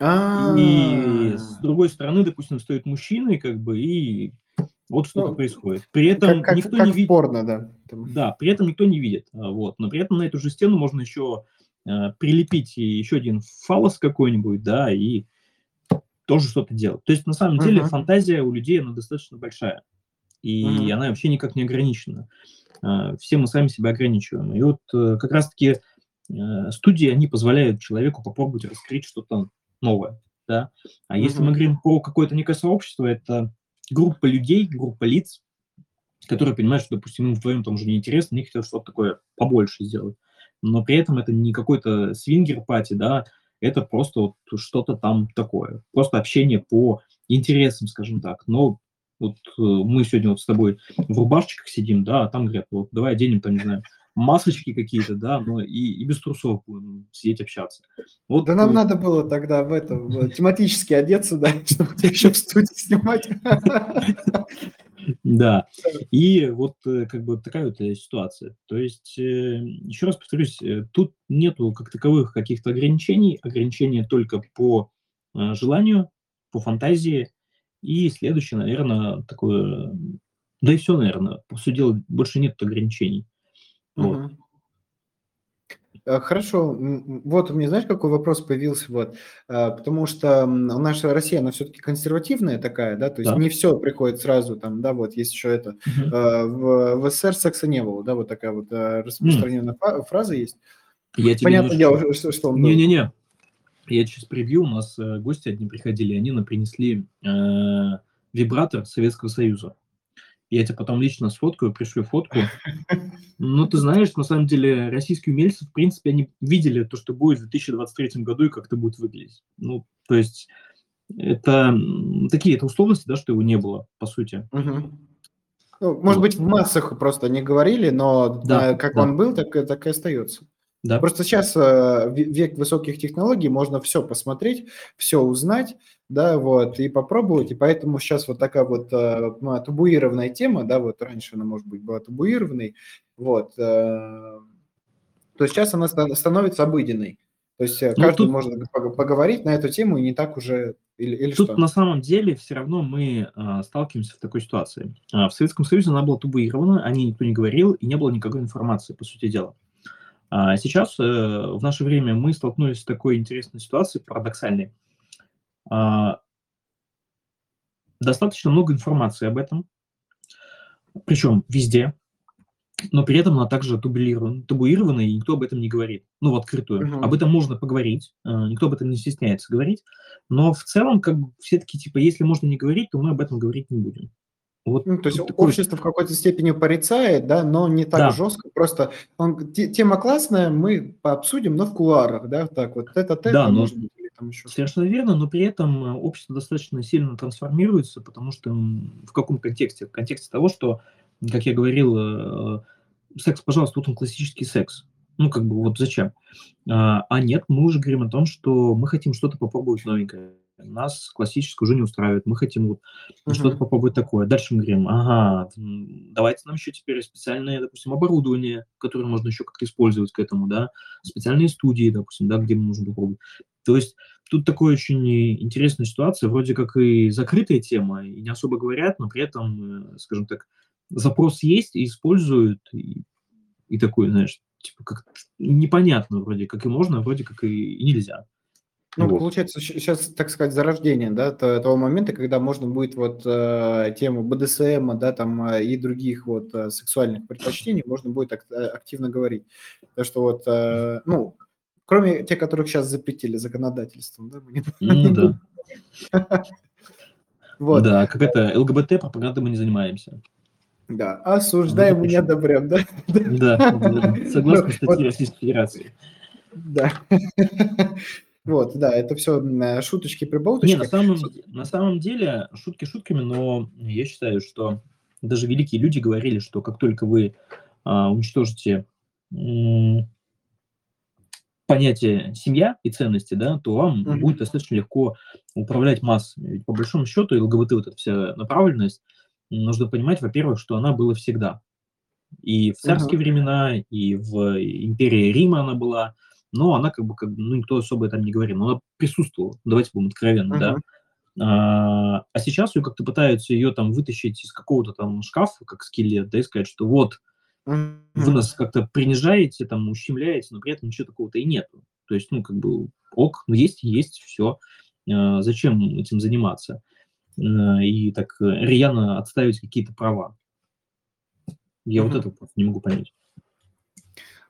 А-а-а. И с другой стороны, допустим, стоит мужчина, и как бы, и вот что-то ну, происходит. При этом как, никто как не видит. Порно, да. Да, при этом никто не видит. Вот. Но при этом на эту же стену можно еще э, прилепить еще один фаллос какой-нибудь, да, и тоже что-то делать. То есть, на самом деле, uh-huh. фантазия у людей, она достаточно большая. И uh-huh. она вообще никак не ограничена. Э, все мы сами себя ограничиваем. И вот э, как раз-таки э, студии, они позволяют человеку попробовать раскрыть что-то новое, да. А mm-hmm. если мы говорим про какое-то некое сообщество, это группа людей, группа лиц, которые понимают, что, допустим, им вдвоем там уже неинтересно, они хотят что-то такое побольше сделать. Но при этом это не какой-то свингер-пати, да, это просто вот что-то там такое. Просто общение по интересам, скажем так. Но вот мы сегодня вот с тобой в рубашечках сидим, да, а там говорят, вот давай оденем там, не знаю, масочки какие-то, да, но и, и без трусов будем сидеть общаться. Вот, да нам вот. Надо было тогда в этом тематически одеться, да, чтобы тебя еще в студии снимать. Да, и вот как бы такая вот ситуация. То есть, еще раз повторюсь, тут нету как таковых каких-то ограничений, ограничения только по желанию, по фантазии, и следующее, наверное, такое, да и все, наверное, по сути дела, больше нет ограничений. Вот. Хорошо. Вот у меня, знаешь, какой вопрос появился? Вот. Потому что наша Россия, она все-таки консервативная такая, да, то есть да. не все приходит сразу, там, да, вот, есть еще это. Uh-huh. В СССР секса не было, да, вот такая вот распространенная mm. фраза есть. Я Понятно, тебе немножко... я уже, что он был. Не-не-не, я сейчас превью, у нас гости одни приходили, они нам принесли э, вибратор Советского Союза. Я тебе потом лично сфоткаю, пришлю фотку. Но ты знаешь, на самом деле, российские умельцы, в принципе, они видели то, что будет в две тысячи двадцать третьем году и как это будет выглядеть. Ну, то есть, это такие это условности, да, что его не было, по сути. Угу. Ну, может вот. быть, в массах просто не говорили, но да, как да. он был, так, так и остается. Да. Просто сейчас э, век высоких технологий, можно все посмотреть, все узнать, да, вот, и попробовать, и поэтому сейчас вот такая вот э, табуированная тема, да, вот раньше она, может быть, была табуированной, вот, э, то сейчас она ст- становится обыденной, то есть каждый ну, тут... может поговорить на эту тему и не так уже, или, или тут что? Тут на самом деле все равно мы э, сталкиваемся в такой ситуации. В Советском Союзе она была табуирована, о ней никто не говорил, и не было никакой информации, по сути дела. Сейчас, в наше время, мы столкнулись с такой интересной ситуацией, парадоксальной. Достаточно много информации об этом, причем везде, но при этом она также табуирована, и никто об этом не говорит, ну, в открытую. Uh-huh. Об этом можно поговорить, никто об этом не стесняется говорить, но в целом, как бы, все-таки, типа, если можно не говорить, то мы об этом говорить не будем. Вот ну, то есть такой... общество в какой-то степени порицает, да, но не так да. жестко. Просто он, тема классная, мы пообсудим, но в кулуарах, да, так вот. Это да, но... может быть, или там еще. Совершенно верно, но при этом общество достаточно сильно трансформируется, потому что в каком контексте? В контексте того, что, как я говорил, секс, пожалуйста, тут он классический секс. Ну, как бы вот зачем? А нет, мы уже говорим о том, что мы хотим что-то попробовать новенькое. Нас классическую уже не устраивает, мы хотим вот uh-huh. что-то попробовать такое. Дальше мы говорим, ага, давайте нам еще теперь специальное, допустим, оборудование, которое можно еще как-то использовать к этому, да, специальные студии, допустим, да, где мы можем попробовать. То есть тут такая очень интересная ситуация, вроде как и закрытая тема, и не особо говорят, но при этом, скажем так, запрос есть и используют, и, и такой, знаешь, типа как непонятно вроде как и можно, а вроде как и нельзя. Ну, вот. Получается, сейчас, так сказать, зарождение, да, того момента, когда можно будет вот тему бэ дэ эс эм, да, там и других вот сексуальных предпочтений можно будет активно говорить. Потому что вот, ну, кроме тех, которых сейчас запретили законодательством, да? Ну, да. Вот. Да, как это, эл гэ бэ тэ пропагандой мы не занимаемся. Да, осуждаем и не одобряем, да? Да, согласно статье Российской Федерации. Да. Вот, да, это все шуточки, прибауточки. Не, на самом, на самом деле, шутки шутками, но я считаю, что даже великие люди говорили, что как только вы а, уничтожите м, понятие семья и ценности, да, то вам mm-hmm. будет достаточно легко управлять массами. Ведь по большому счету эл гэ бэ тэ, вот эта вся направленность, нужно понимать, во-первых, что она была всегда. И в царские mm-hmm. времена, и в империи Рима она была. Но она как бы, как, ну, никто особо там не говорил, но она присутствовала, давайте будем откровенны, uh-huh. да. А, а сейчас ее как-то пытаются ее там вытащить из какого-то там шкафа, как скелет, да, и сказать, что вот, uh-huh. вы нас как-то принижаете, там, ущемляете, но при этом ничего такого-то и нету. То есть, ну, как бы, ок, ну, есть и есть, все. А, зачем этим заниматься? А, и так рьяно отстаивать какие-то права. Я uh-huh. вот этого просто не могу понять.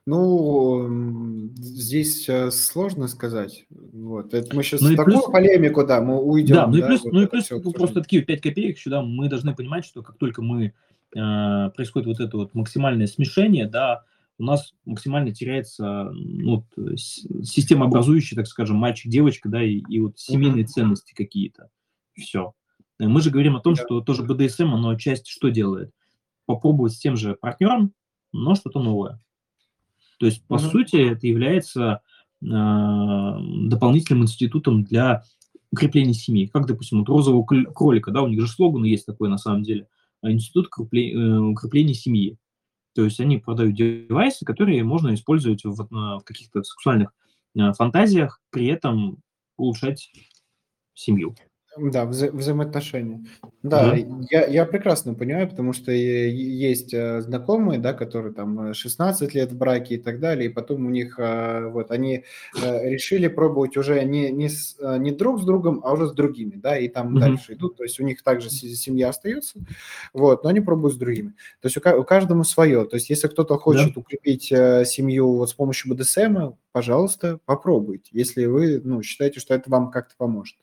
Ну, здесь сложно сказать. Вот. Это мы сейчас ну в такую плюс... полемику, да, мы уйдем. Да, ну и плюс, да, ну вот и плюс просто такие пять копеек еще, да, мы должны понимать, что как только мы э, происходит вот это вот максимальное смешение, да, у нас максимально теряется ну, вот, системообразующая, так скажем, мальчик-девочка, да, и, и вот семейные mm-hmm. ценности какие-то. Все. Мы же говорим о том, yeah. что тоже бэ дэ эс эм, оно часть что делает? Попробовать с тем же партнером, но что-то новое. То есть, по mm-hmm. сути, это является э, дополнительным институтом для укрепления семьи. Как, допустим, вот розового кролика, да, у них же слоган есть такой на самом деле, институт укрепления семьи. То есть они продают девайсы, которые можно использовать в, в каких-то сексуальных фантазиях, при этом улучшать семью. Да, вза- взаимоотношения. Да, mm-hmm. я, я прекрасно понимаю, потому что есть знакомые, да, которые там шестнадцать лет в браке и так далее, и потом у них вот они решили пробовать уже не, не, с, не друг с другом, а уже с другими, да, и там mm-hmm. дальше идут, то есть у них также семья остается, вот, но они пробуют с другими. То есть у, у каждому свое, то есть если кто-то хочет yeah. укрепить семью вот с помощью бэ дэ эс эм, пожалуйста, попробуйте, если вы, ну, считаете, что это вам как-то поможет.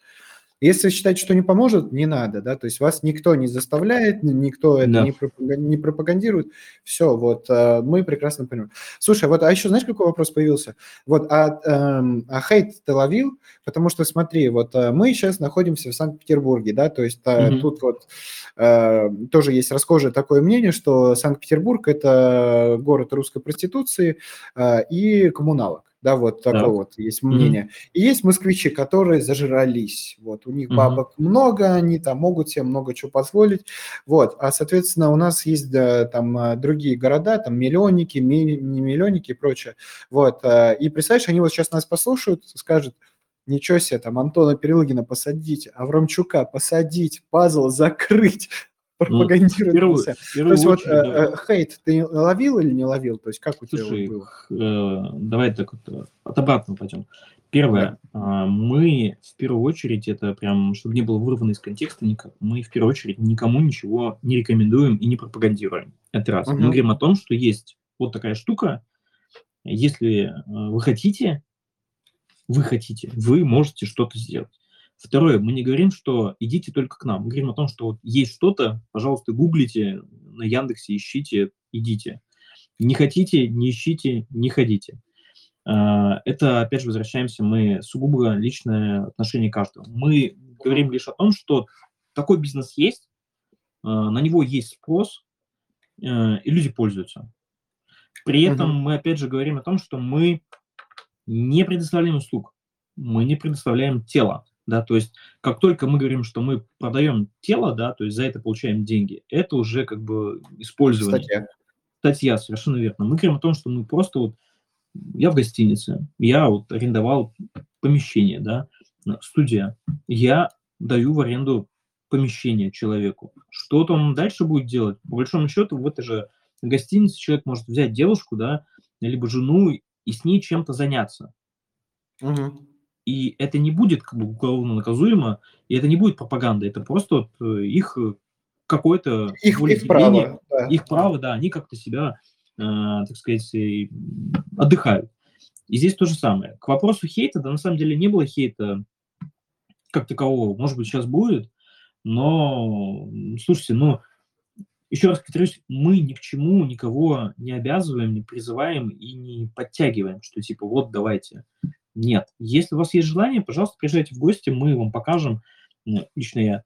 Если считать, что не поможет, не надо, да, то есть вас никто не заставляет, никто это да. не, пропаг... не пропагандирует, все, вот, мы прекрасно понимаем. Слушай, вот, а еще знаешь, какой вопрос появился? Вот, а, эм, а хейт ты ловил? Потому что, смотри, вот, мы сейчас находимся в Санкт-Петербурге, да, то есть mm-hmm. тут вот э, тоже есть расхожее такое мнение, что Санкт-Петербург – это город русской проституции э, и коммуналок. Да, вот такое да. вот есть мнение. Mm-hmm. И есть москвичи, которые зажрались. Вот, у них бабок mm-hmm. много, они там могут себе много чего позволить. Вот, а, соответственно, у нас есть да, там другие города, там миллионники, ми- не миллионники и прочее. Вот, и представляешь, они вот сейчас нас послушают, скажут, ничего себе, там Антона Перелыгина посадить, Аврамчука посадить, Puzzle закрыть. Пропагандирует. Ну, то есть вот да. хейт ты ловил или не ловил? То есть как у Слушай, тебя было? Э, давай так вот от обратного пойдем. Первое, да. э, мы в первую очередь, это прям, чтобы не было вырвано из контекста никак, мы в первую очередь никому ничего не рекомендуем и не пропагандируем. Это раз. Угу. Мы говорим о том, что есть вот такая штука, если вы хотите, вы хотите, вы можете что-то сделать. Второе, мы не говорим, что идите только к нам. Мы говорим о том, что вот есть что-то, пожалуйста, гуглите, на Яндексе ищите, идите. Не хотите, не ищите, не ходите. Это, опять же, возвращаемся, мы сугубо личное отношение каждого. Мы говорим лишь о том, что такой бизнес есть, на него есть спрос, и люди пользуются. При этом mm-hmm. мы, опять же, говорим о том, что мы не предоставляем услуг, мы не предоставляем тело. Да, то есть как только мы говорим, что мы продаем тело, да, то есть за это получаем деньги, это уже как бы использование. Статья. Статья, совершенно верно. Мы говорим о том, что мы просто вот, я в гостинице, я вот арендовал помещение, да, студия, я даю в аренду помещение человеку. Что там дальше будет делать? По большому счету в этой же гостинице человек может взять девушку, да, либо жену и с ней чем-то заняться. Угу. И это не будет как бы уголовно наказуемо, и это не будет пропаганда, это просто вот их какое-то... Их, их право. Да. Их право, да, они как-то себя, э, так сказать, отдыхают. И здесь то же самое. К вопросу хейта, да, на самом деле не было хейта как такового. Может быть, сейчас будет, но, слушайте, ну, еще раз повторюсь, мы ни к чему никого не обязываем, не призываем и не подтягиваем, что типа вот давайте... Нет. Если у вас есть желание, пожалуйста, приезжайте в гости, мы вам покажем, лично я,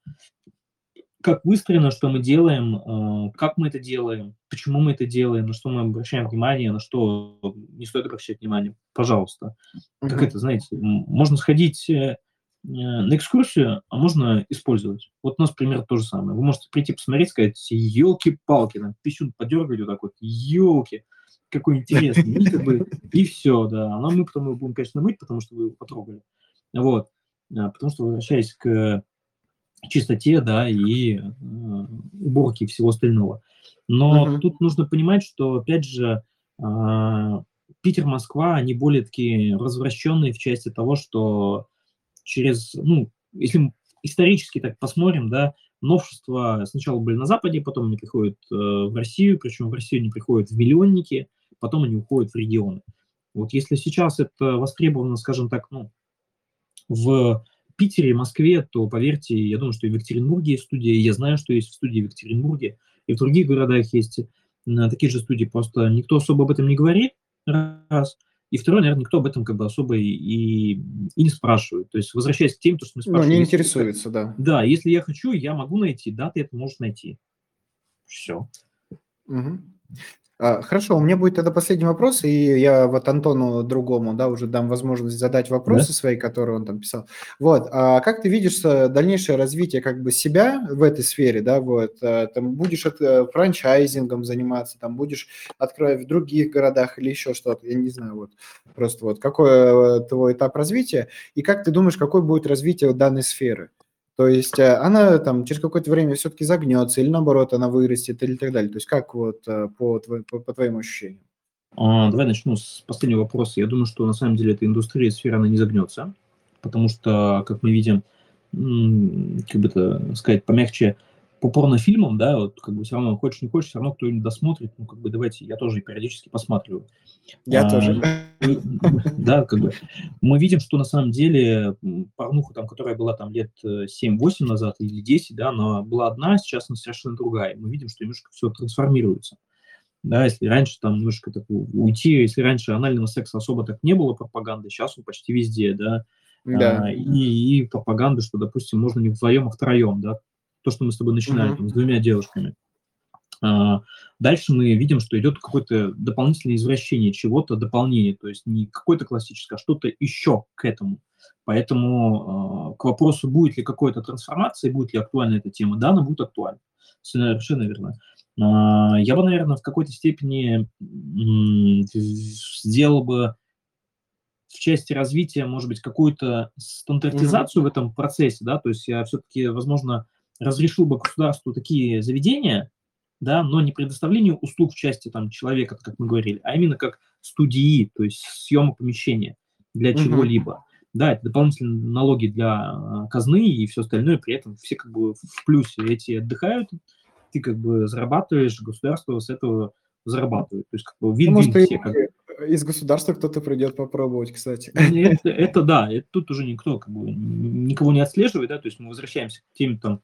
как выстроено, что мы делаем, как мы это делаем, почему мы это делаем, на что мы обращаем внимание, на что не стоит обращать внимание. Пожалуйста. Mm-hmm. Как это, знаете, можно сходить на экскурсию, а можно использовать. Вот у нас пример то же самое. Вы можете прийти посмотреть, сказать, елки-палки, нам пищун подергали вот так вот, елки. Какой интересный, и, как бы, и все, да. Но мы потом его будем, конечно, мыть, потому что вы его потрогали. Вот. Потому что, возвращаясь к чистоте, да, и э, уборке всего остального. Но uh-huh. тут нужно понимать, что, опять же, э, Питер, Москва, они более такие развращенные в части того, что через, ну, если мы исторически так посмотрим, да, новшества сначала были на Западе, потом они приходят э, в Россию, причем в Россию они приходят в миллионники, потом они уходят в регионы. Вот если сейчас это востребовано, скажем так, ну, в Питере, Москве, то, поверьте, я думаю, что и в Екатеринбурге есть студии, я знаю, что есть студии в Екатеринбурге, и в других городах есть на такие же студии, просто никто особо об этом не говорит, раз, и второе, наверное, никто об этом как бы особо и, и, и не спрашивает. То есть возвращаясь к тем, то, что мы спрашиваем. Ну, не интересуется, да. Да, если я хочу, я могу найти, да, ты это можешь найти. Все. Угу. А, хорошо, у меня будет тогда последний вопрос, и я вот Антону другому, да, уже дам возможность задать вопросы да? свои, которые он там писал. Вот, а как ты видишь дальнейшее развитие как бы себя в этой сфере, да, вот, там будешь от, франчайзингом заниматься, там будешь открывать в других городах или еще что-то, я не знаю, вот, просто вот, какой твой этап развития, и как ты думаешь, какое будет развитие данной сферы? То есть она там через какое-то время все-таки загнется, или наоборот, она вырастет, или так далее. То есть как вот по, по, по твоим ощущениям? А, давай начну с последнего вопроса. Я думаю, что на самом деле эта индустрия, сфера, она не загнется, потому что, как мы видим, как бы это сказать помягче, по порнофильмам, да, вот как бы все равно хочешь, не хочешь, все равно кто-нибудь досмотрит, ну как бы давайте, я тоже периодически посматриваю. Я а, тоже. Да, как бы мы видим, что на самом деле порнуха, там, которая была там лет семь-восемь назад или десять, да, она была одна, сейчас она совершенно другая. И мы видим, что немножко все трансформируется. Да, если раньше там немножко так уйти, если раньше анального секса особо так не было пропаганды, сейчас он почти везде, да. да. А, и, и пропаганда, что, допустим, можно не вдвоем, а втроем, да. То, что мы с тобой начинали mm-hmm. там, с двумя девушками. А, дальше мы видим, что идет какое-то дополнительное извращение чего-то, дополнение, то есть не какое-то классическое, а что-то еще к этому. Поэтому а, к вопросу, будет ли какая-то трансформация, будет ли актуальна эта тема, да, она будет актуальна. Совершенно верно. А, я бы, наверное, в какой-то степени м- сделал бы в части развития, может быть, какую-то стандартизацию mm-hmm. в этом процессе, да, то есть я все-таки, возможно, разрешил бы государству такие заведения, да, но не предоставлению услуг в части там, человека, как мы говорили, а именно как студии, то есть съема помещения для угу. чего-либо. Да, это дополнительные налоги для казны и все остальное, при этом все как бы в плюсе. Эти отдыхают, ты как бы зарабатываешь, государство с этого зарабатывает. То есть как бы вин-вин все. Как... Из государства кто-то придет попробовать, кстати. Это, это да, это, тут уже никто как бы никого не отслеживает, да, то есть мы возвращаемся к теме там,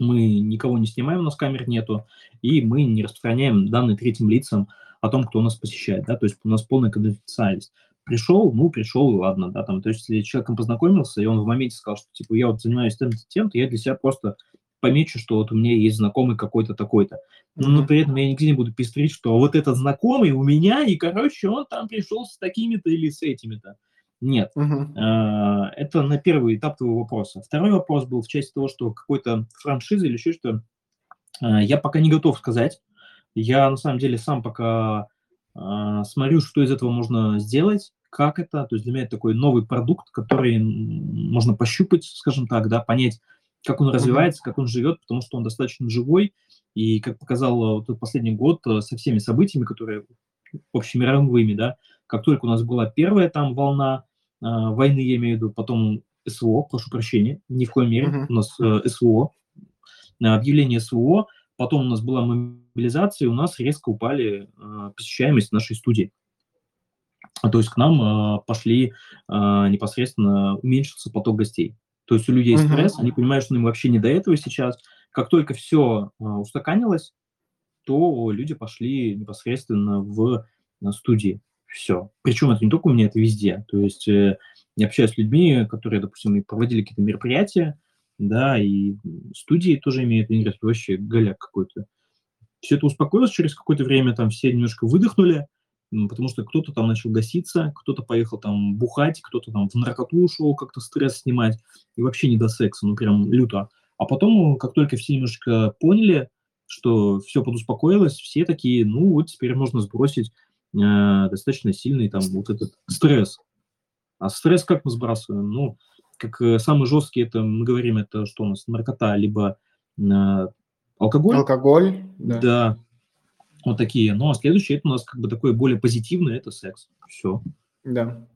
мы никого не снимаем, у нас камер нету, и мы не распространяем данные третьим лицам о том, кто нас посещает, да, то есть у нас полная конфиденциальность. Пришел, ну, пришел, ладно, да, там, то есть если человеком познакомился, и он в моменте сказал, что, типа, я вот занимаюсь тем-то, тем-то, я для себя просто помечу, что вот у меня есть знакомый какой-то такой-то, но при этом я нигде не буду пестрить, что вот этот знакомый у меня, и, короче, он там пришел с такими-то или с этими-то. Нет. Угу. Это на первый этап твоего вопроса. Второй вопрос был в части того, что какой-то франшизы или еще что-то. Я пока не готов сказать. Я, на самом деле, сам пока смотрю, что из этого можно сделать, как это. То есть для меня это такой новый продукт, который можно пощупать, скажем так, да, понять, как он развивается, угу. как он живет, потому что он достаточно живой. И, как показал вот последний год со всеми событиями, которые общемировыми, да, как только у нас была первая там волна, войны, я имею в виду, потом СВО, прошу прощения, ни в коем мере, uh-huh. у нас СВО, объявление СВО, потом у нас была мобилизация, и у нас резко упали посещаемость нашей студии. То есть к нам пошли непосредственно, уменьшился поток гостей. То есть у людей uh-huh. стресс, они понимают, что им вообще не до этого сейчас. Как только все устаканилось, то люди пошли непосредственно в студии. Все. Причем это не только у меня, это везде. То есть э, я общаюсь с людьми, которые, допустим, проводили какие-то мероприятия, да, и студии тоже имеют интерес, вообще голяк какой-то. Все это успокоилось, через какое-то время там все немножко выдохнули, потому что кто-то там начал гаситься, кто-то поехал там бухать, кто-то там в наркоту ушел как-то стресс снимать, и вообще не до секса, ну прям люто. А потом, как только все немножко поняли, что все подуспокоилось, все такие, ну вот теперь можно сбросить э, достаточно сильный там вот этот стресс. А стресс как мы сбрасываем? Ну, как э, самый жесткий, это мы говорим, это что у нас, наркота, либо э, алкоголь. Алкоголь, да. Да, вот такие. Ну, а следующее, это у нас как бы такое более позитивное, это секс. Все. Да.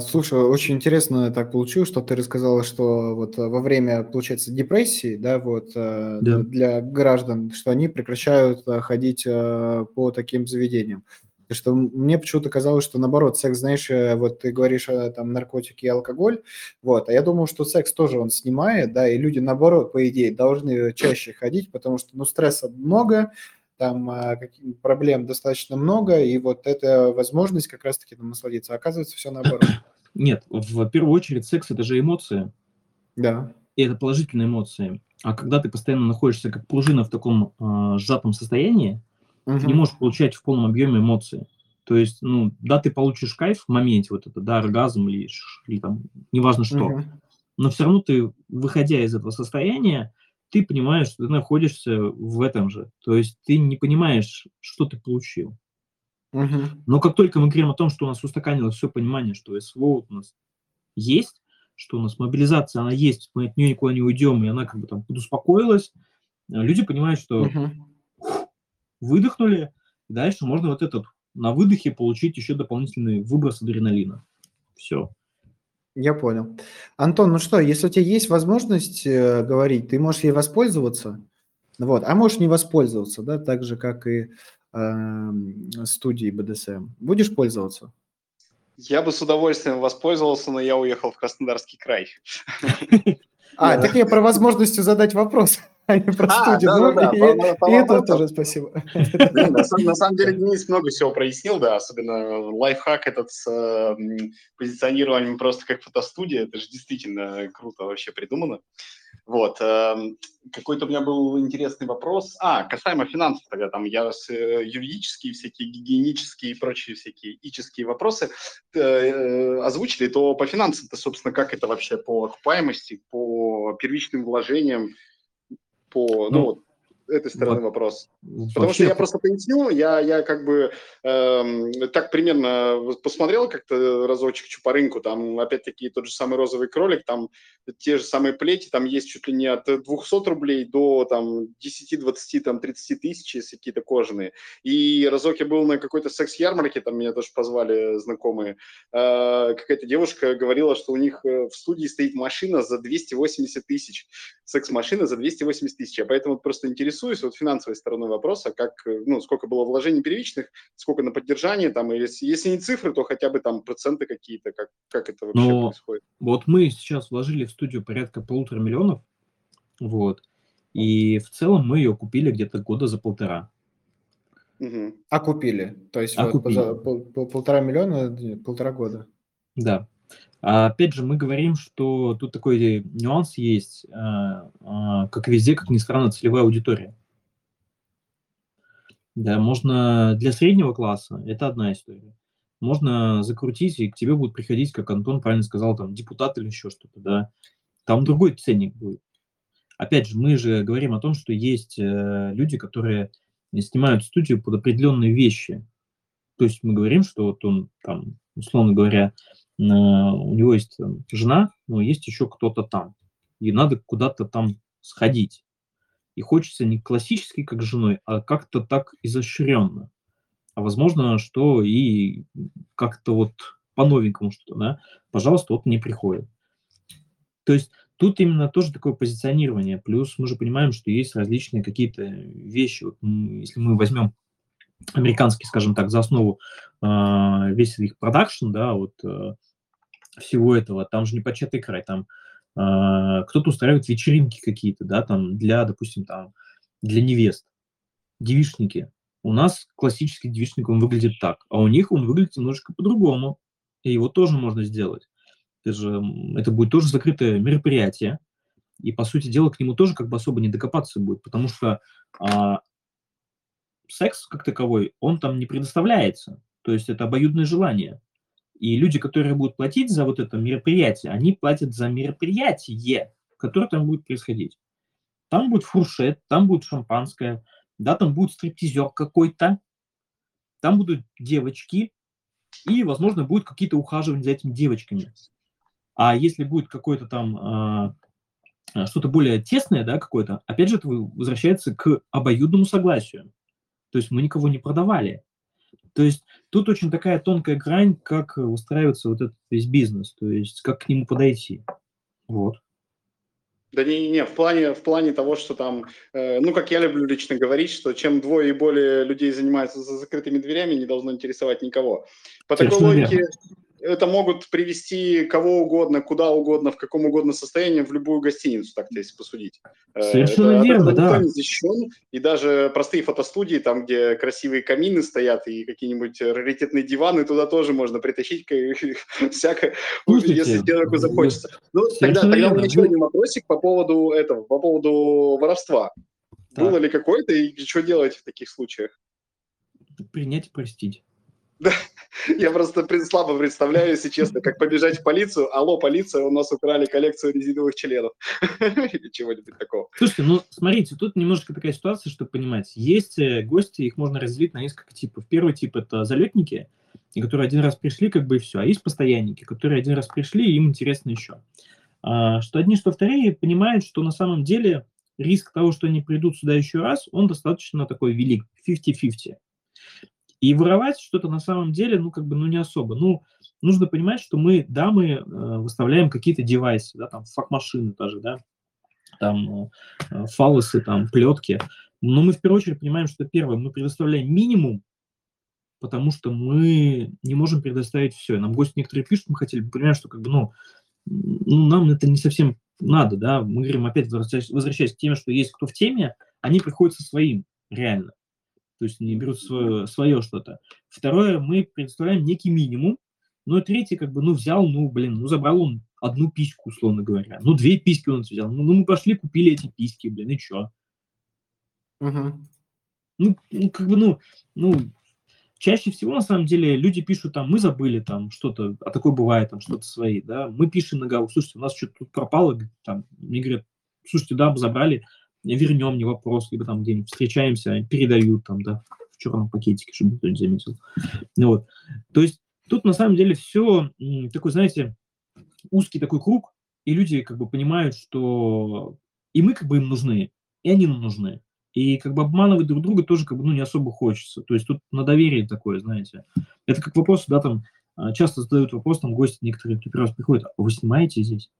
Слушай, очень интересно так получилось, что ты рассказала, что вот во время, получается, депрессии, да, вот да. для граждан, что они прекращают ходить по таким заведениям. Потому что мне почему-то казалось, что наоборот, секс, знаешь, вот ты говоришь там наркотики и алкоголь, вот, а я думал, что секс тоже он снимает, да, и люди наоборот, по идее, должны чаще ходить, потому что, ну, стресса много, там проблем достаточно много, и вот эта возможность как раз-таки там насладиться. Оказывается, все наоборот. Нет, в первую очередь секс – это же эмоции. Да. И это положительные эмоции. А когда ты постоянно находишься как пружина в таком э, сжатом состоянии, угу. ты не можешь получать в полном объеме эмоции. То есть, ну, да, ты получишь кайф в моменте, вот это, да, оргазм или, или там, неважно что, угу. но все равно ты, выходя из этого состояния, ты понимаешь, что ты находишься в этом же. То есть ты не понимаешь, что ты получил. Uh-huh. Но как только мы говорим о том, что у нас устаканилось все понимание, что СВО у нас есть, что у нас мобилизация, она есть, мы от нее никуда не уйдем, и она как бы там подуспокоилась, люди понимают, что uh-huh. выдохнули, дальше можно вот этот на выдохе получить еще дополнительный выброс адреналина. Все. Я понял. Антон, ну что, если у тебя есть возможность э, говорить, ты можешь ей воспользоваться, вот, а можешь не воспользоваться, да, так же, как и э, студии бэ дэ эс эм. Будешь пользоваться? Я бы с удовольствием воспользовался, но я уехал в Краснодарский край. А, так я про возможность задать вопрос, а не про студию. И это тоже спасибо. На самом деле, Денис много всего прояснил, да, особенно лайфхак этот с позиционированием просто как фотостудия, это же действительно круто вообще придумано. Вот, какой-то у меня был интересный вопрос. А, касаемо финансов тогда, там я юридические всякие, гигиенические и прочие всякие этические вопросы озвучили, то по финансам-то, собственно, как это вообще по окупаемости, по первичным вложениям, по, ну, ну вот, этой стороны вот, вопрос. Вообще. Потому что я просто пояснил, я, я как бы э, так примерно посмотрел как-то разочек Чупарынку, там опять-таки тот же самый розовый кролик, там те же самые плети, там есть чуть ли не от двести рублей до там десять, двадцать, там тридцать тысяч, если какие-то кожаные. И разок я был на какой-то секс-ярмарке, там меня тоже позвали знакомые, э, какая-то девушка говорила, что у них в студии стоит машина за двести восемьдесят тысяч, секс-машина за двести восемьдесят тысяч, я поэтому просто интересуюсь, вот финансовой стороной вопроса, как, ну, сколько было вложений первичных, сколько на поддержание, там, или, если не цифры, то хотя бы там проценты какие-то, как, как это вообще Но происходит. Вот мы сейчас вложили в студию порядка полутора миллионов, вот, и в целом мы ее купили где-то года за полтора. Угу. А купили, то есть а вот, купили. За пол, пол, полтора миллиона, полтора года. Да. А опять же, мы говорим, что тут такой нюанс есть, как везде, как ни странно, целевая аудитория. Да, можно для среднего класса, это одна история, можно закрутить, и к тебе будут приходить, как Антон правильно сказал, там депутат или еще что-то, да, там другой ценник будет. Опять же, мы же говорим о том, что есть люди, которые снимают студию под определенные вещи. То есть мы говорим, что вот он там, условно говоря, у него есть там, жена, но есть еще кто-то там, и надо куда-то там сходить. И хочется не классически, как с женой, а как-то так изощренно. А возможно, что и как-то вот по-новенькому что-то, да, пожалуйста, вот мне приходит. То есть тут именно тоже такое позиционирование. Плюс мы же понимаем, что есть различные какие-то вещи. Вот, если мы возьмем американский, скажем так, за основу э, весь их продакшн, да, вот э, всего этого, там же непочатый край, там э, кто-то устраивает вечеринки какие-то, да, там для, допустим, там для невест, девичники. У нас классический девичник, он выглядит так, а у них он выглядит немножко по-другому, и его тоже можно сделать. Это же, это будет тоже закрытое мероприятие, и, по сути дела, к нему тоже как бы особо не докопаться будет, потому что а, секс как таковой, он там не предоставляется, то есть это обоюдное желание. И люди, которые будут платить за вот это мероприятие, они платят за мероприятие, которое там будет происходить. Там будет фуршет, там будет шампанское, да, там будет стриптизер какой-то, там будут девочки, и, возможно, будут какие-то ухаживания за этими девочками. А если будет какое-то там э, что-то более тесное, да, какое-то, опять же, это возвращается к обоюдному согласию. То есть мы никого не продавали. То есть тут очень такая тонкая грань, как устраивается вот этот весь бизнес, то есть как к нему подойти. Вот. Да не-не-не, в плане, в плане того, что там, э, ну, как я люблю лично говорить, что чем двое и более людей занимаются за закрытыми дверями, не должно интересовать никого. По такой логике это могут привести кого угодно, куда угодно, в каком угодно состоянии, в любую гостиницу, так-то если посудить. Совершенно это, верно, да. Никто не защищен, и даже простые фотостудии, там, где красивые камины стоят и какие-нибудь раритетные диваны, туда тоже можно притащить всякое, если человеку захочется. Ну, тогда, тогда у меня еще один вопросик по поводу этого, по поводу воровства. Да. Было ли какое-то, и что делать в таких случаях? Принять и простить. Да, я просто слабо представляю, если честно, как побежать в полицию. Алло, полиция, у нас украли коллекцию резиновых членов. Или чего-нибудь такого. Слушайте, ну, смотрите, тут немножко такая ситуация, чтобы понимать. Есть гости, их можно разделить на несколько типов. Первый тип – это залетники, которые один раз пришли, как бы и все. А есть постоянники, которые один раз пришли, и им интересно еще. Что одни, что вторые понимают, что на самом деле риск того, что они придут сюда еще раз, он достаточно такой велик, пятьдесят на пятьдесят. И воровать что-то на самом деле, ну, как бы, ну, не особо. Ну, нужно понимать, что мы, да, мы э, выставляем какие-то девайсы, да, там, фак-машины даже, да, там, э, фалосы, там, плетки. Но мы в первую очередь понимаем, что первое, мы предоставляем минимум, потому что мы не можем предоставить все. Нам гости некоторые пишут, мы хотели бы понимать, что, как бы, ну, ну, нам это не совсем надо, да. Мы говорим, опять возвращаясь, возвращаясь к теме, что есть кто в теме, они приходят со своим, реально. То есть они берут свое, свое что-то. Второе, мы предоставляем некий минимум. Ну, и третье, как бы, ну, взял, ну, блин, ну, забрал он одну письку, условно говоря. Ну, две письки он взял. Ну, ну мы пошли, купили эти письки, блин, и что? Uh-huh. Ну, ну, как бы, ну, ну, чаще всего, на самом деле, люди пишут там, мы забыли там что-то, а такое бывает, там, что-то свои, да. Мы пишем на голову, слушайте, у нас что-то тут пропало, там, мне говорят, слушайте, да, мы забрали, вернем, не вопрос, либо там где-нибудь встречаемся, передают там, да, в черном пакетике, чтобы никто не заметил. Вот. То есть тут на самом деле все такой, знаете, узкий такой круг, и люди как бы понимают, что и мы как бы им нужны, и они нам нужны. И как бы обманывать друг друга тоже как бы, ну, не особо хочется. То есть тут на доверие такое, знаете. Это как вопрос, да, там часто задают вопрос, там гости некоторые, кто первый раз приходит, а вы снимаете здесь?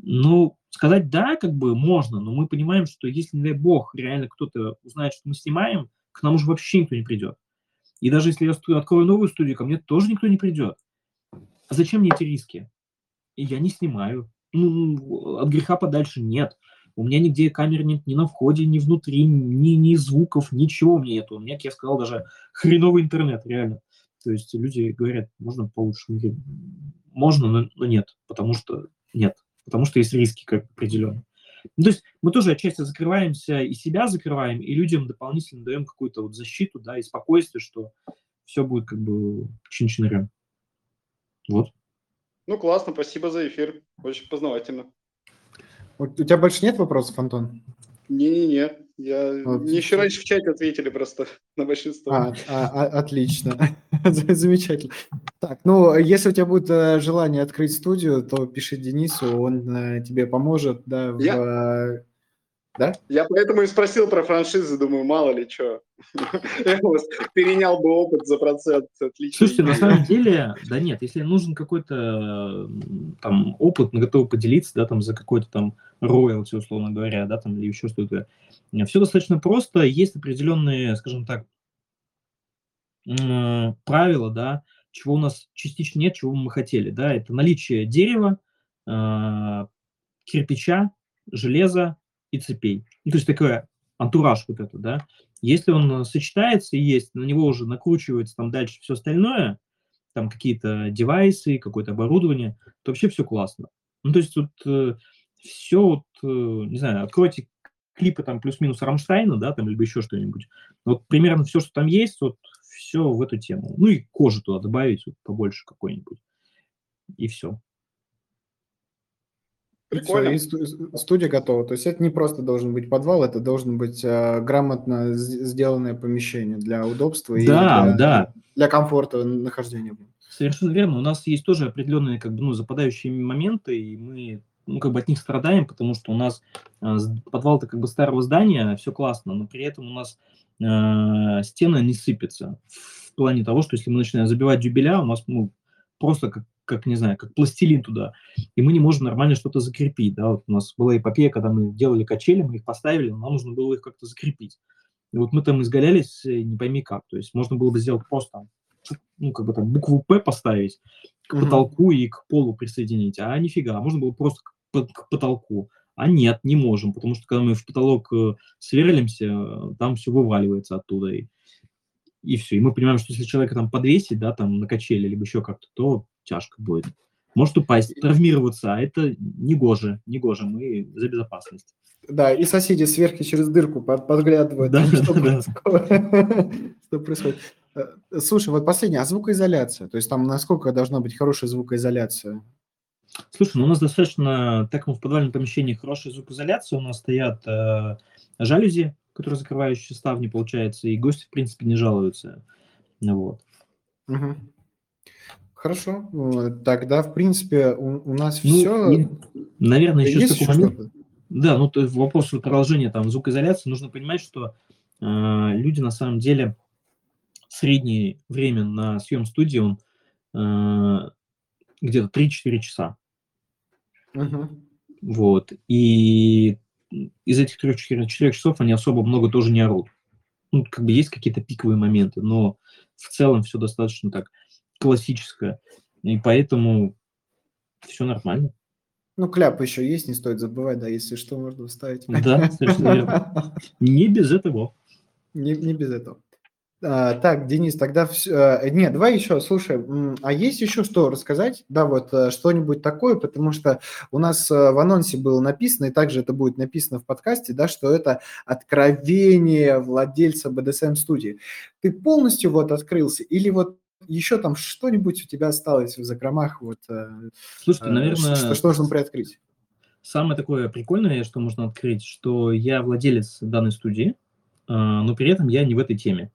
Ну, сказать да, как бы можно, но мы понимаем, что если, не дай бог, реально кто-то узнает, что мы снимаем, к нам уже вообще никто не придет. И даже если я открою новую студию, ко мне тоже никто не придет. А зачем мне эти риски? И я не снимаю. Ну, от греха подальше нет. У меня нигде камер нет ни на входе, ни внутри, ни, ни звуков, ничего у меня нету. У меня, как я сказал, даже хреновый интернет, реально. То есть люди говорят, можно получше. Можно, но нет, потому что нет. Потому что есть риски как определенные. Ну, то есть мы тоже отчасти закрываемся, и себя закрываем, и людям дополнительно даем какую-то вот защиту, да, и спокойствие, что все будет как бы чин-чинарем. Вот. Ну, классно, спасибо за эфир. Очень познавательно. Вот, у тебя больше нет вопросов, Антон? Не-не-не. Я... Вот. Мне еще раньше в чате ответили просто на большинство. А, а, отлично. Замечательно. Так, ну, если у тебя будет э, желание открыть студию, то пиши Денису, он э, тебе поможет, да, в, я... да? Я поэтому и спросил про франшизы, думаю, мало ли что. Я перенял бы опыт за процент, отлично. Слушайте, на самом деле, да нет, если нужен какой-то там опыт, мы готовы поделиться, да, там за какой-то там роялти, условно говоря, да, там или еще что-то. Все достаточно просто, есть определенные, скажем так, правила, да, чего у нас частично нет, чего мы хотели, да, это наличие дерева, кирпича, железа и цепей. Ну, то есть такой антураж вот это, да. Если он сочетается и есть, на него уже накручивается там дальше все остальное, там какие-то девайсы, какое-то оборудование, то вообще все классно. Ну, то есть вот э, все, вот, э, не знаю, откройте клипы там плюс-минус Рамштайна, да, там, либо еще что-нибудь. Вот примерно все, что там есть, вот все в эту тему. Ну и кожу туда добавить вот, побольше какой-нибудь. И все. Прикольно. Все, и студия готова. То есть это не просто должен быть подвал, это должен быть э, грамотно сделанное помещение для удобства, да, и для, да, для комфорта нахождения. Совершенно верно. У нас есть тоже определенные как бы, ну, западающие моменты, и мы ну, как бы от них страдаем, потому что у нас э, подвал-то как бы старого здания, все классно, но при этом у нас э, стена не сыпется. В плане того, что если мы начинаем забивать дюбеля, у нас ну, просто как как, не знаю, как пластилин туда, и мы не можем нормально что-то закрепить, да, вот у нас была эпопея, когда мы делали качели, мы их поставили, но нам нужно было их как-то закрепить, и вот мы там изгалялись, не пойми как, то есть можно было бы сделать просто, ну, как бы там букву «П» поставить к mm-hmm. потолку и к полу присоединить, а нифига, можно было просто к, к потолку, а нет, не можем, потому что, когда мы в потолок сверлимся, там все вываливается оттуда, и, и все, и мы понимаем, что если человека там подвесить, да, там, на качели, либо еще как-то, то тяжко будет. Может упасть, травмироваться, а это негоже, негоже, мы за безопасность. Да, и соседи сверху через дырку подглядывают, да, что, да, да. что происходит. Слушай, вот последнее, а звукоизоляция? То есть там насколько должна быть хорошая звукоизоляция? Слушай, ну у нас достаточно, так как в подвальном помещении хорошая звукоизоляция, у нас стоят э, жалюзи, которые закрывающие ставни, получается, и гости, в принципе, не жалуются. Вот. Угу. Хорошо, тогда, в принципе, у, у нас ну, все. И, наверное, еще есть такой еще момент. Да, ну, вопрос продолжения там звукоизоляции. Нужно понимать, что э, люди, на самом деле, среднее время на съем студии, он э, где-то три-четыре часа. Uh-huh. Вот. И из этих трех-четырех часов они особо много тоже не орут. Ну, как бы есть какие-то пиковые моменты, но в целом все достаточно так классическая, и поэтому все нормально. Ну, кляп еще есть, не стоит забывать, да, если что, можно вставить. Да, совершенно верно. Не без этого. Не, не без этого. А, так, Денис, тогда... Все... Нет, давай еще, слушай, а есть еще что рассказать? Да, вот что-нибудь такое, потому что у нас в анонсе было написано, и также это будет написано в подкасте, да, что это откровение владельца би ди эс эм-студии. Ты полностью вот открылся или вот еще там что-нибудь у тебя осталось в закромах? Вот, слушайте, э, наверное, что, что нужно приоткрыть? Самое такое прикольное, что можно открыть, что я владелец данной студии, э, но при этом я не в этой теме.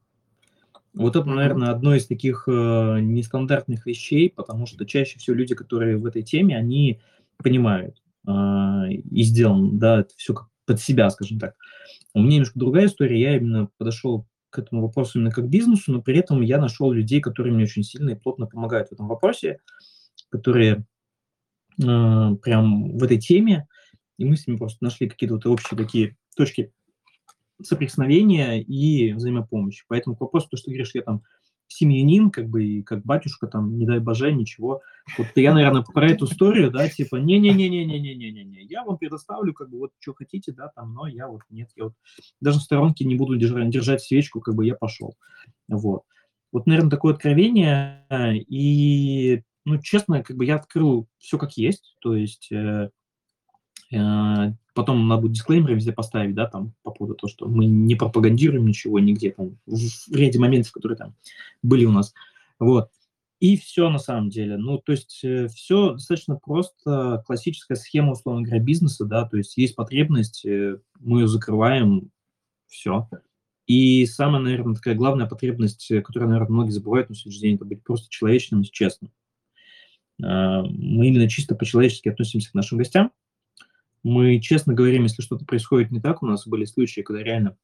Вот это, наверное, одно из таких э, нестандартных вещей, потому что чаще всего люди, которые в этой теме, они понимают э, и сделано, да, это все как под себя, скажем так. У меня немножко другая история, я именно подошел к этому вопросу именно как бизнесу, но при этом я нашел людей, которые мне очень сильно и плотно помогают в этом вопросе, которые э, прям в этой теме, и мы с ними просто нашли какие-то вот общие такие точки соприкосновения и взаимопомощи. Поэтому к вопросу, то, что ты говоришь, я там семьянин, как бы, и как батюшка, там, не дай боже, ничего. Вот я, наверное, про эту историю, да, типа, не-не-не-не-не-не-не-не, я вам предоставлю, как бы, вот, что хотите, да, там, но я вот, нет, я вот даже в сторонке не буду держать, держать свечку, как бы, я пошел. Вот. Вот, наверное, такое откровение, и, ну, честно, как бы, я открыл все как есть, то есть... Э, э, Потом надо будет дисклеймеры везде поставить, да, там, по поводу того, что мы не пропагандируем ничего нигде, там, в ряде моментов, которые там были у нас, вот. И все на самом деле, ну, то есть все достаточно просто, классическая схема, условно говоря, бизнеса, да, то есть есть потребность, мы ее закрываем, все. И самая, наверное, такая главная потребность, которую, наверное, многие забывают на сегодняшний день, это быть просто человечным и честным. Мы именно чисто по-человечески относимся к нашим гостям, Мы честно говорим, если что-то происходит не так, у нас были случаи, когда реально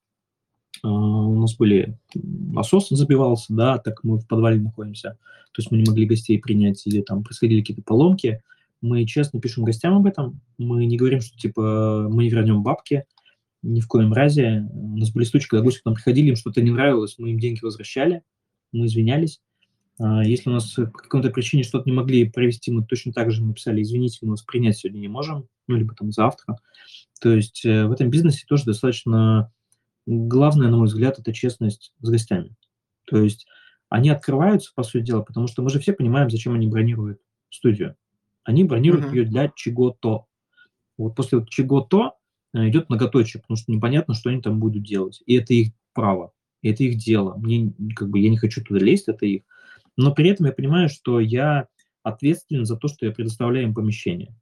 э, у нас были насос забивался, да, так мы в подвале находимся, то есть мы не могли гостей принять, или там происходили какие-то поломки. Мы честно пишем гостям об этом, мы не говорим, что типа мы не вернем бабки, ни в коем разе. У нас были случаи, когда гости к нам приходили, им что-то не нравилось, мы им деньги возвращали, мы извинялись. Если у нас по какой-то причине что-то не могли провести, мы точно так же написали: извините, мы вас принять сегодня не можем, ну, либо там завтра. То есть в этом бизнесе тоже достаточно главное, на мой взгляд, это честность с гостями. То есть они открываются, по сути дела, потому что мы же все понимаем, зачем они бронируют студию. Они бронируют mm-hmm. ее для чего-то. Вот после чего-то идет многоточие, потому что непонятно, что они там будут делать. И это их право, и это их дело. Мне, как бы, я не хочу туда лезть, это их. Но при этом я понимаю, что я ответственен за то, что я предоставляю им помещение.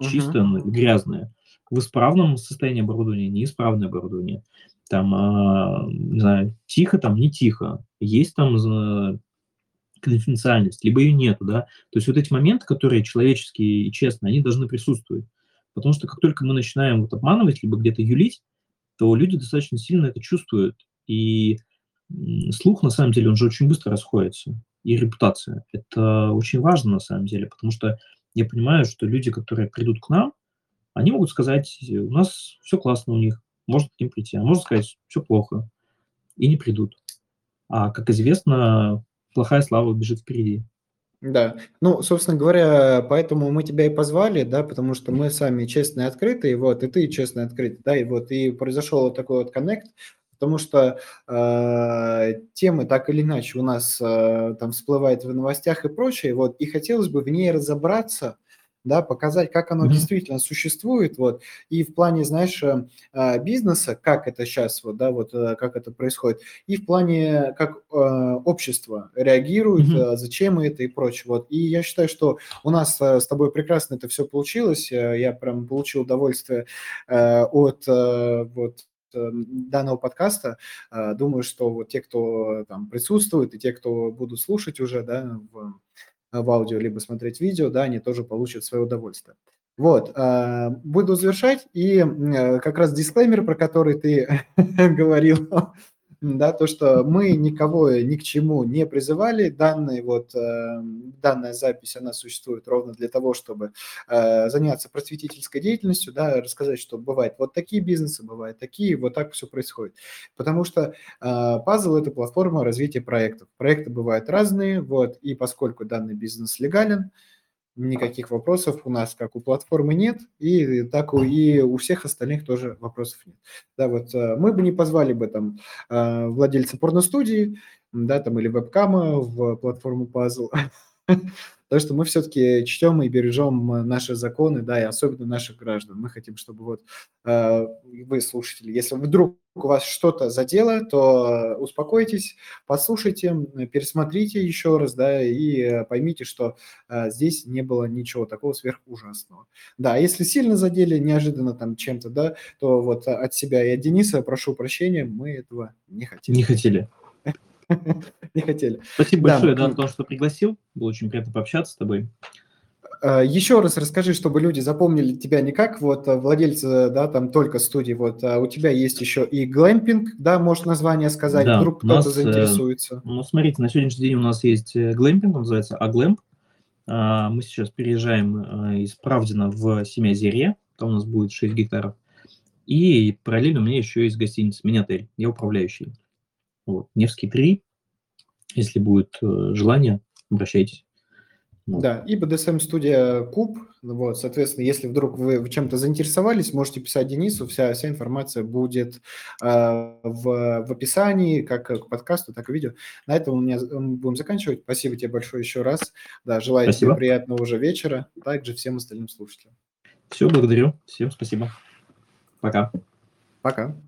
Uh-huh. Чистое, грязное. В исправном состоянии оборудования, неисправное оборудование. Там, а, не знаю, тихо там, не тихо. Есть там а, конфиденциальность, либо ее нету, да. То есть вот эти моменты, которые человеческие и честные, они должны присутствовать. Потому что как только мы начинаем вот обманывать, либо где-то юлить, то люди достаточно сильно это чувствуют. И слух, на самом деле, он же очень быстро расходится. И репутация. Это очень важно, на самом деле, потому что я понимаю, что люди, которые придут к нам, они могут сказать: у нас все классно у них, можно к ним прийти. А можно сказать: все плохо. И не придут. А, как известно, плохая слава бежит впереди. Да. Ну, собственно говоря, поэтому мы тебя и позвали, да, потому что мы сами честные и открытые, вот, и ты честный и открытый, да, и вот, и произошел вот такой вот коннект. Потому что э, темы так или иначе у нас э, там всплывают в новостях и прочее, вот, и хотелось бы в ней разобраться, да, показать, как оно mm-hmm. действительно существует, вот, и в плане, знаешь, э, бизнеса, как это сейчас, вот, да, вот, э, как это происходит, и в плане, как э, общество реагирует, mm-hmm. э, зачем это и прочее, вот, и я считаю, что у нас э, с тобой прекрасно это все получилось, э, я прям получил удовольствие э, от, э, вот, данного подкаста. Думаю, что вот те, кто там присутствует, и те, кто будут слушать уже, да, в, в аудио, либо смотреть видео, да, они тоже получат свое удовольствие. Вот, буду завершать, и как раз дисклеймер, про который ты говорил, да, то, что мы никого ни к чему не призывали, данные, вот, данная запись, она существует ровно для того, чтобы заняться просветительской деятельностью, да, рассказать, что бывают вот такие бизнесы, бывают такие, вот так все происходит. Потому что Puzzle – это платформа развития проектов. Проекты бывают разные, вот, и поскольку данный бизнес легален, никаких вопросов у нас, как у платформы, нет, и так и у всех остальных тоже вопросов нет. Да, вот мы бы не позвали бы там владельца порностудии, да, там, или вебкама в платформу Puzzle, потому что мы все-таки чтем и бережем наши законы, да, и особенно наших граждан. Мы хотим, чтобы вот вы, слушатели, если вдруг у вас что-то задело, то успокойтесь, послушайте, пересмотрите еще раз, да, и поймите, что а, здесь не было ничего такого сверхужасного. Да, если сильно задели, неожиданно там чем-то, да, то вот от себя и от Дениса прошу прощения, мы этого не хотели. Не хотели. Не хотели. Спасибо большое, да, за то, что пригласил. Было очень приятно пообщаться с тобой. Еще раз расскажи, чтобы люди запомнили тебя не как вот владельца, да, там только студии, вот, а у тебя есть еще и глэмпинг, да, можешь название сказать, да, вдруг кто-то нас заинтересуется. Ну, смотрите, на сегодняшний день у нас есть глэмпинг, он называется Аглэмп. Мы сейчас переезжаем из Правдина в Семязерье, там у нас будет шесть гектаров. И параллельно у меня еще есть гостиница, мини-отель, я управляющий. Вот, Невский три, если будет желание, обращайтесь. Вот. Да, и би ди эс эм студия Куб. Вот, соответственно, если вдруг вы чем-то заинтересовались, можете писать Денису, вся, вся информация будет э, в, в описании, как к подкасту, так и видео. На этом у меня, мы будем заканчивать. Спасибо тебе большое еще раз. Да, желаю спасибо. Тебе приятного уже вечера, также всем остальным слушателям. Все, благодарю. Всем спасибо. Пока. Пока.